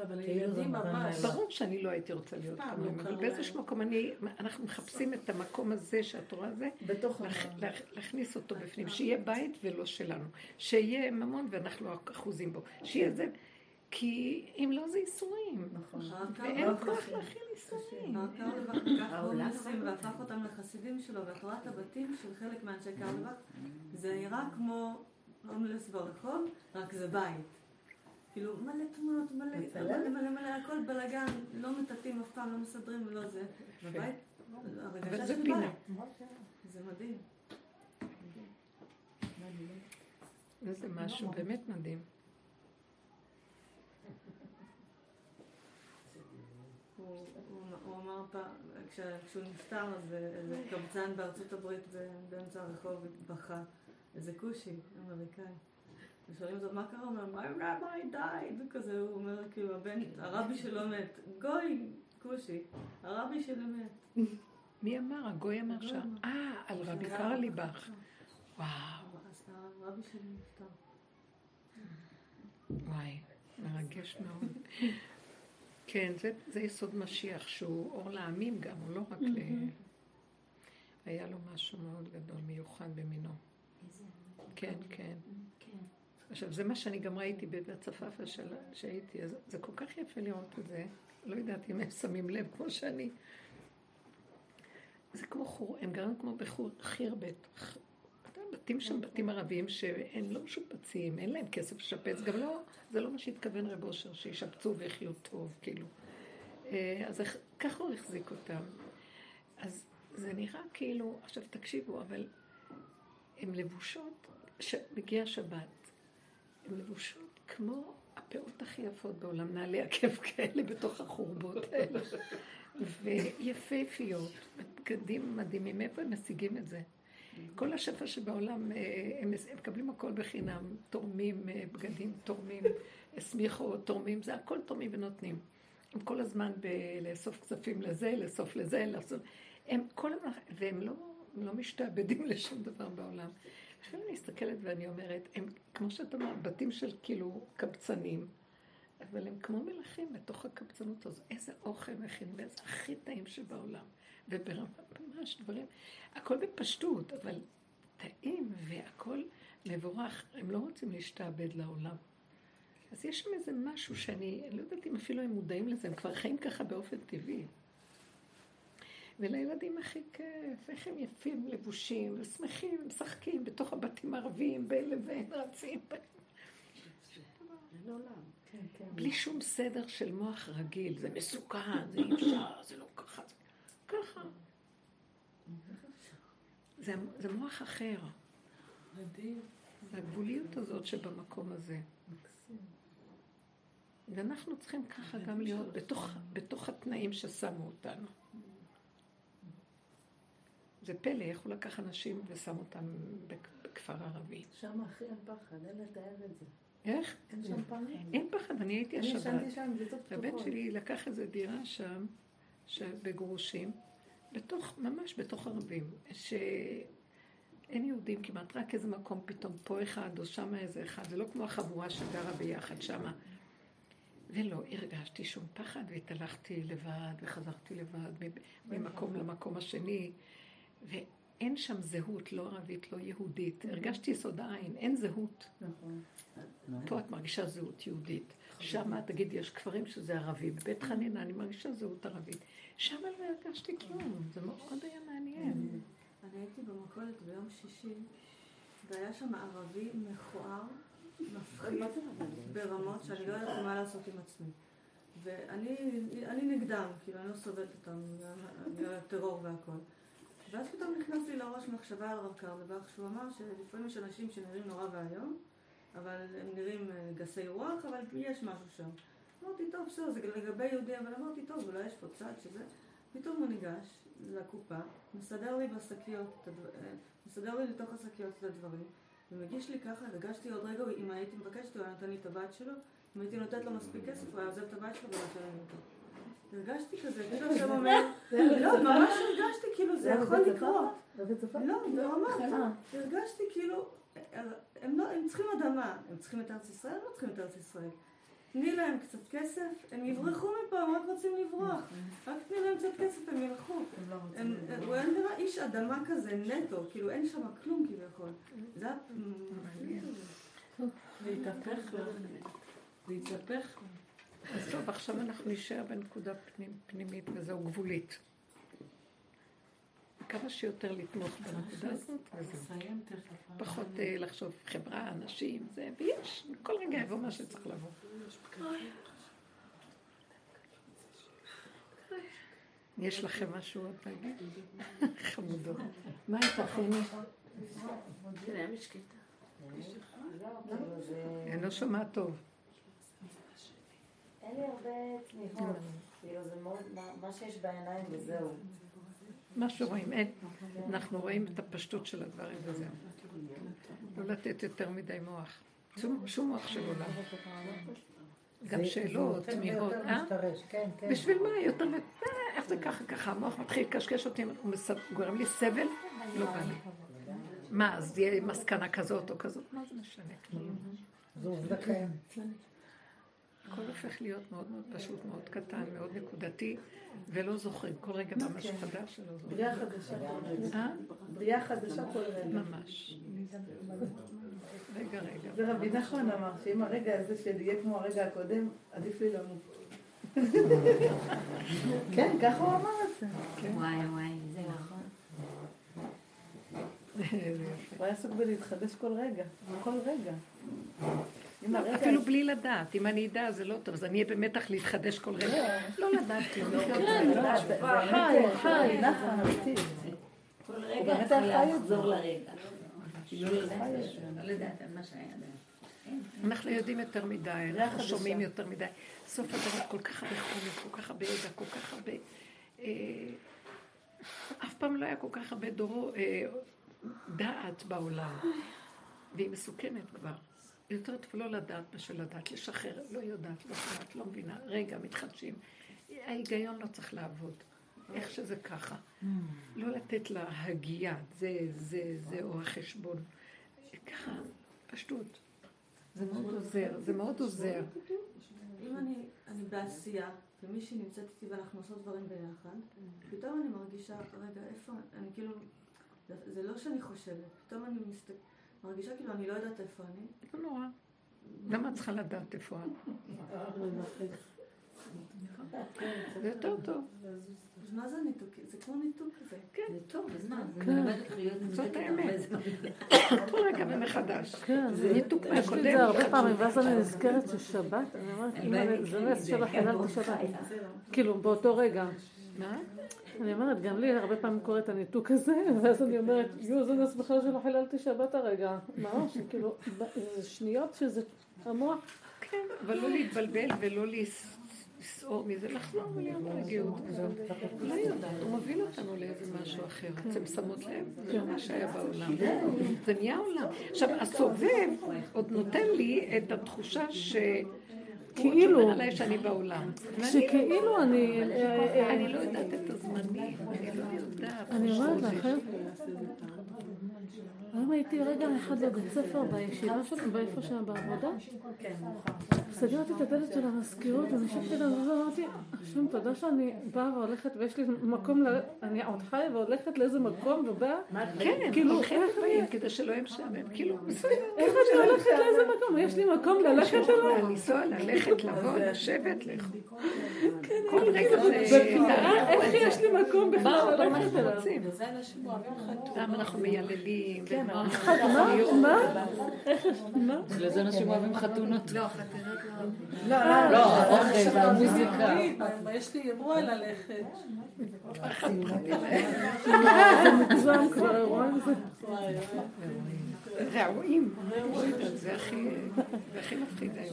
אבל הילדים ממש... ברור שאני לא הייתי רוצה להיות כמובן, אבל באיזשהו מקום אנחנו מחפשים את המקום הזה, שהתורה הזה, להכניס אותו בפנים, שיהיה בית ולא שלנו, שיהיה ממון ואנחנו לא אחוזים בו, שיהיה זה, כי אם לא זה איסורים, ואין כוח להכיל איסורים. הקהל לבק לקח כל מיני והפך אותם לחסידים שלו, והתורת הבתים של חלק מאנשי קהל לבק, זה נראה כמו הומלס ברחוב, רק זה בית. כאילו, מלא תמונות, מלא, הכל בלגן, לא מטטים אף פעם, לא מסדרים, לא זה. בבית, הרגשה של בית. זה מדהים. זה משהו באמת מדהים. הוא אמר פעם, כשהוא נפטר, אז איזה קבצן בארצות הברית באמצע הרחוב בכה, איזה קושי אמריקאי. ושואלים זאת, מה קרה? הוא אומר, my rabbi died, כזה, הוא אומר, כאילו, הבן, הרבי שלו מת, גוי, קושי, הרבי שלו מת. מי אמר? הגוי אמר שם. על רבי קרלי בך. וואו. אז הרבי שלו נפטר. וואי, מרגש מאוד. כן, זה יסוד משיח, שהוא אור לעמים גם, הוא לא רק ל... היה לו משהו מאוד גדול, מיוחד במינו. כן. עכשיו, זה מה שאני גם ראיתי בצפפה שהייתי, אז זה כל כך יפה לראות את זה, לא יודעת אם הם שמים לב כמו שאני. זה כמו חור, הם גרים כמו בחיר בית. בתים שם, בתים ערבים שהם לא משופצים, אין להם כסף לשפץ, גם לא, זה לא מה שהתכוון רב אושר, שישפצו ויחיו טוב, כאילו. אז ככה הוא החזיק אותם. אז זה נראה כאילו, עכשיו תקשיבו, אבל הם לבושות, מגיע שבת. הן לבושות כמו הפאות הכי יפות בעולם, נעלי עקב כאלה בתוך החורבות האלה. ויפהפיות, בגדים מדהימים, איפה הם משיגים את זה? כל השפע שבעולם, הם מקבלים הכל בחינם, תורמים, בגדים תורמים, סמיכות תורמים, זה הכל תורמים ונותנים. הם כל הזמן לאסוף כספים לזה, לאסוף לזה, לאסוף... הם כל הזמן, והם לא משתעבדים לשום דבר בעולם. עכשיו אני מסתכלת ואני אומרת, הם, כמו שאת אומרת, בתים של כאילו קבצנים, אבל הם כמו מלאכים בתוך הקבצנות הזו. איזה אוכל מכינים, ואיזה הכי טעים שבעולם. וברמה ממש דברים, הכל בפשטות, אבל טעים והכל מבורך. הם לא רוצים להשתעבד לעולם. אז יש שם איזה משהו שאני, לא יודעת אם אפילו הם מודעים לזה, הם כבר חיים ככה באופן טבעי. ולילדים הכי כיף, איך הם יפים, לבושים, שמחים, משחקים בתוך הבתים ערבים, בין לבין רצים. בלי שום סדר של מוח רגיל, זה מסוכן, זה אי אפשר, זה לא ככה. ככה. זה מוח אחר. מדהים. הגבוליות הזאת שבמקום הזה. ואנחנו צריכים ככה גם להיות בתוך התנאים ששמו אותנו. זה פלא, איך הוא לקח אנשים ושם אותם בכפר ערבי. שם הכי אין פחד, אין לתאר את זה. איך? אין שם פחד. אין פחד, אני הייתי השבת. אני ישנתי שם, בלתות פתוחות. הבן שלי לקח איזו דירה שם, בגרושים, ממש בתוך ערבים, שאין יהודים כמעט, רק איזה מקום פתאום פה אחד, או שם איזה אחד, זה לא כמו החבורה שגרה ביחד שם. ולא, הרגשתי שום פחד, והתהלכתי לבד, וחזרתי לבד, ממקום למקום השני, ואין שם זהות, לא ערבית, לא יהודית. הרגשתי יסוד העין, אין זהות. נכון. פה את מרגישה זהות יהודית. שם, תגיד, יש כפרים שזה ערבי. בבית חנינה אני מרגישה זהות ערבית. שם לא הרגשתי כלום. זה מאוד היה מעניין. אני הייתי במכולת ביום שישי, והיה שם ערבי מכוער, מפחיד, ברמות שאני לא יודעת מה לעשות עם עצמי. ואני נגדם, כאילו, אני לא סובלת אותם, הטרור והכל. ואז פתאום נכנס לי לראש מחשבה על רב קרלבך, שהוא אמר שלפעמים יש אנשים שנראים נורא והיום, אבל הם נראים גסי רוח, אבל יש משהו שם. אמרתי, טוב, סור, זה לגבי יהודי, אבל אמרתי, טוב, אולי יש פה צד שזה. פתאום הוא ניגש לקופה, מסדר לי לתוך הסקיות את הדברים, ומגיש לי ככה, הגשתי עוד רגע, אם הייתי מבקשת, הוא היה נתן לי את הבת שלו, אם הייתי נותנת לו מספיק כסף, הוא היה עוזב את הבת שלו ונתן לי אותו. הרגשתי כזה, כאילו עכשיו אומר, לא, ממש הרגשתי, כאילו זה יכול לקרות. לא, ברמה, הרגשתי כאילו, הם צריכים אדמה, הם צריכים את ארץ ישראל, לא צריכים את ארץ ישראל. תני להם קצת כסף, הם יברחו מפה, הם רק רוצים לברוח. רק תני להם קצת כסף, הם ילכו. הוא היה נראה איש אדמה כזה נטו, כאילו אין שם כלום כביכול. זה היה... להתהפך לך, להתהפך. אז טוב, עכשיו אנחנו נשאר בנקודה פנימית, וזהו גבולית. כמה שיותר לתמוך בנקודה הזאת, פחות לחשוב חברה, אנשים, זה, ויש, כל רגע יבוא מה שצריך לבוא. יש לכם משהו, אתה אגיד? חמודו. מה הייתה חני? זה היה משקטה. אני לא שומעת טוב. אין לי הרבה תמיכות, כאילו זה מאוד, מה שיש בעיניים וזהו. מה שרואים, אין, אנחנו רואים את הפשטות של הדברים וזהו. לא לתת יותר מדי מוח, שום מוח של עולם. גם שאלות, תמיכות, בשביל מה? יותר איך זה ככה, המוח מתחיל לקשקש אותי, הוא גורם לי סבל, לא בא לי. מה, אז יהיה מסקנה כזאת או כזאת, מה זה משנה? זה עובדה קיים. הכל הופך להיות מאוד מאוד פשוט, מאוד קטן, מאוד נקודתי, ולא זוכרים. כל רגע ממש חדש שלא זוכרים. בריאה חדשה כל רגע. בריאה חדשה כל רגע. ממש. רגע. זה רבי נחמן אמר שאם הרגע הזה שלי יהיה כמו הרגע הקודם, עדיף לי למות. כן, ככה הוא אמר את זה. וואי, זה נכון. הוא היה עסוק בלהתחדש כל רגע. כל רגע. אפילו בלי לדעת, אם אני אדע זה לא טוב, אז אני אהיה במתח להתחדש כל רגע. לא לדעת כלום. חי, נחמן, אמיתי. כל רגע צריך לחזור לרגע. לא לדעת על מה שהיה. אנחנו יודעים יותר מדי, אנחנו שומעים יותר מדי. סוף הדבר כל כך הרבה חומר, כל כך הרבה ידע, כל כך הרבה... אף פעם לא היה כל כך הרבה דעת בעולם. והיא מסוכנת כבר. יותר טוב לא לדעת מה שלדעת, לשחרר, לא יודעת, לא יודעת, לא מבינה, רגע, מתחדשים. ההיגיון לא צריך לעבוד, איך שזה ככה. לא לתת לה הגיעה, זה, או החשבון. ככה, פשטות. זה מאוד עוזר, זה מאוד עוזר. אם אני בעשייה, ומי שנמצאת איתי ואנחנו עושות דברים ביחד, פתאום אני מרגישה, רגע, איפה, אני כאילו, זה לא שאני חושבת, פתאום אני מסתכלת, מרגישה כאילו אני לא יודעת איפה אני. לא נורא. למה את צריכה לדעת איפה אני? זה יותר טוב. אז מה זה ניתוק? זה כמו ניתוק כזה. כן. זה טוב, אז מה? זאת האמת. כל רגע ומחדש. זה ניתוק מהקודם. זה הרבה פעמים, ואז אני נזכרת ששבת, אני אומרת, זה נס שלא חיללתי שבת. כאילו, באותו רגע. מה? אני אומרת, גם לי הרבה פעמים קורה את הניתוק הזה, ואז אני אומרת, זה נס בכלל שלא חיללתי שבת הרגע. ממש, כאילו, זה שניות שזה המוח. כן, אבל לא להתבלבל ולא לסעור מזה, לחזור ולהיות רגיעות. לא יודעת, הוא מוביל אותנו לאיזה משהו אחר. אתם שמות לב, זה מה שהיה בעולם. זה נהיה עולם. עכשיו, הסובב עוד נותן לי את התחושה ש... כאילו, הוא אומר עליי שאני בעולם. שכאילו אני... אני לא יודעת את הזמנים, אני לא יודעת. אני אומרת לכם, היום הייתי רגע אחד לבית ספר בישיבה שלנו, באיפה שהיה בעבודה. סגרתי את הדלת של המזכירות, אני שבתי לה ואמרתי, השם תודה שאני באה והולכת ויש לי מקום, אני עוד חיה והולכת לאיזה מקום ובאה. כן, הולכים לבאים כדי שלא הם שם, הם כאילו מסוים. איך אני הולכת לאיזה מקום? יש לי מקום ללכת אליו. ניסוע, ללכת, לבוא, לשבת, לך. כל רגע זה... איך יש לי מקום בכלל ללכת אליו? למה אנחנו מייללים? מה? לזה אנשים אוהבים חתונות. לא, חתונות לא. אוכל והמוזיקה. יש לי אירוע ללכת. זה מוגזם כבר, אירוע עם זה. ראויים. זה הכי מפחיד היום.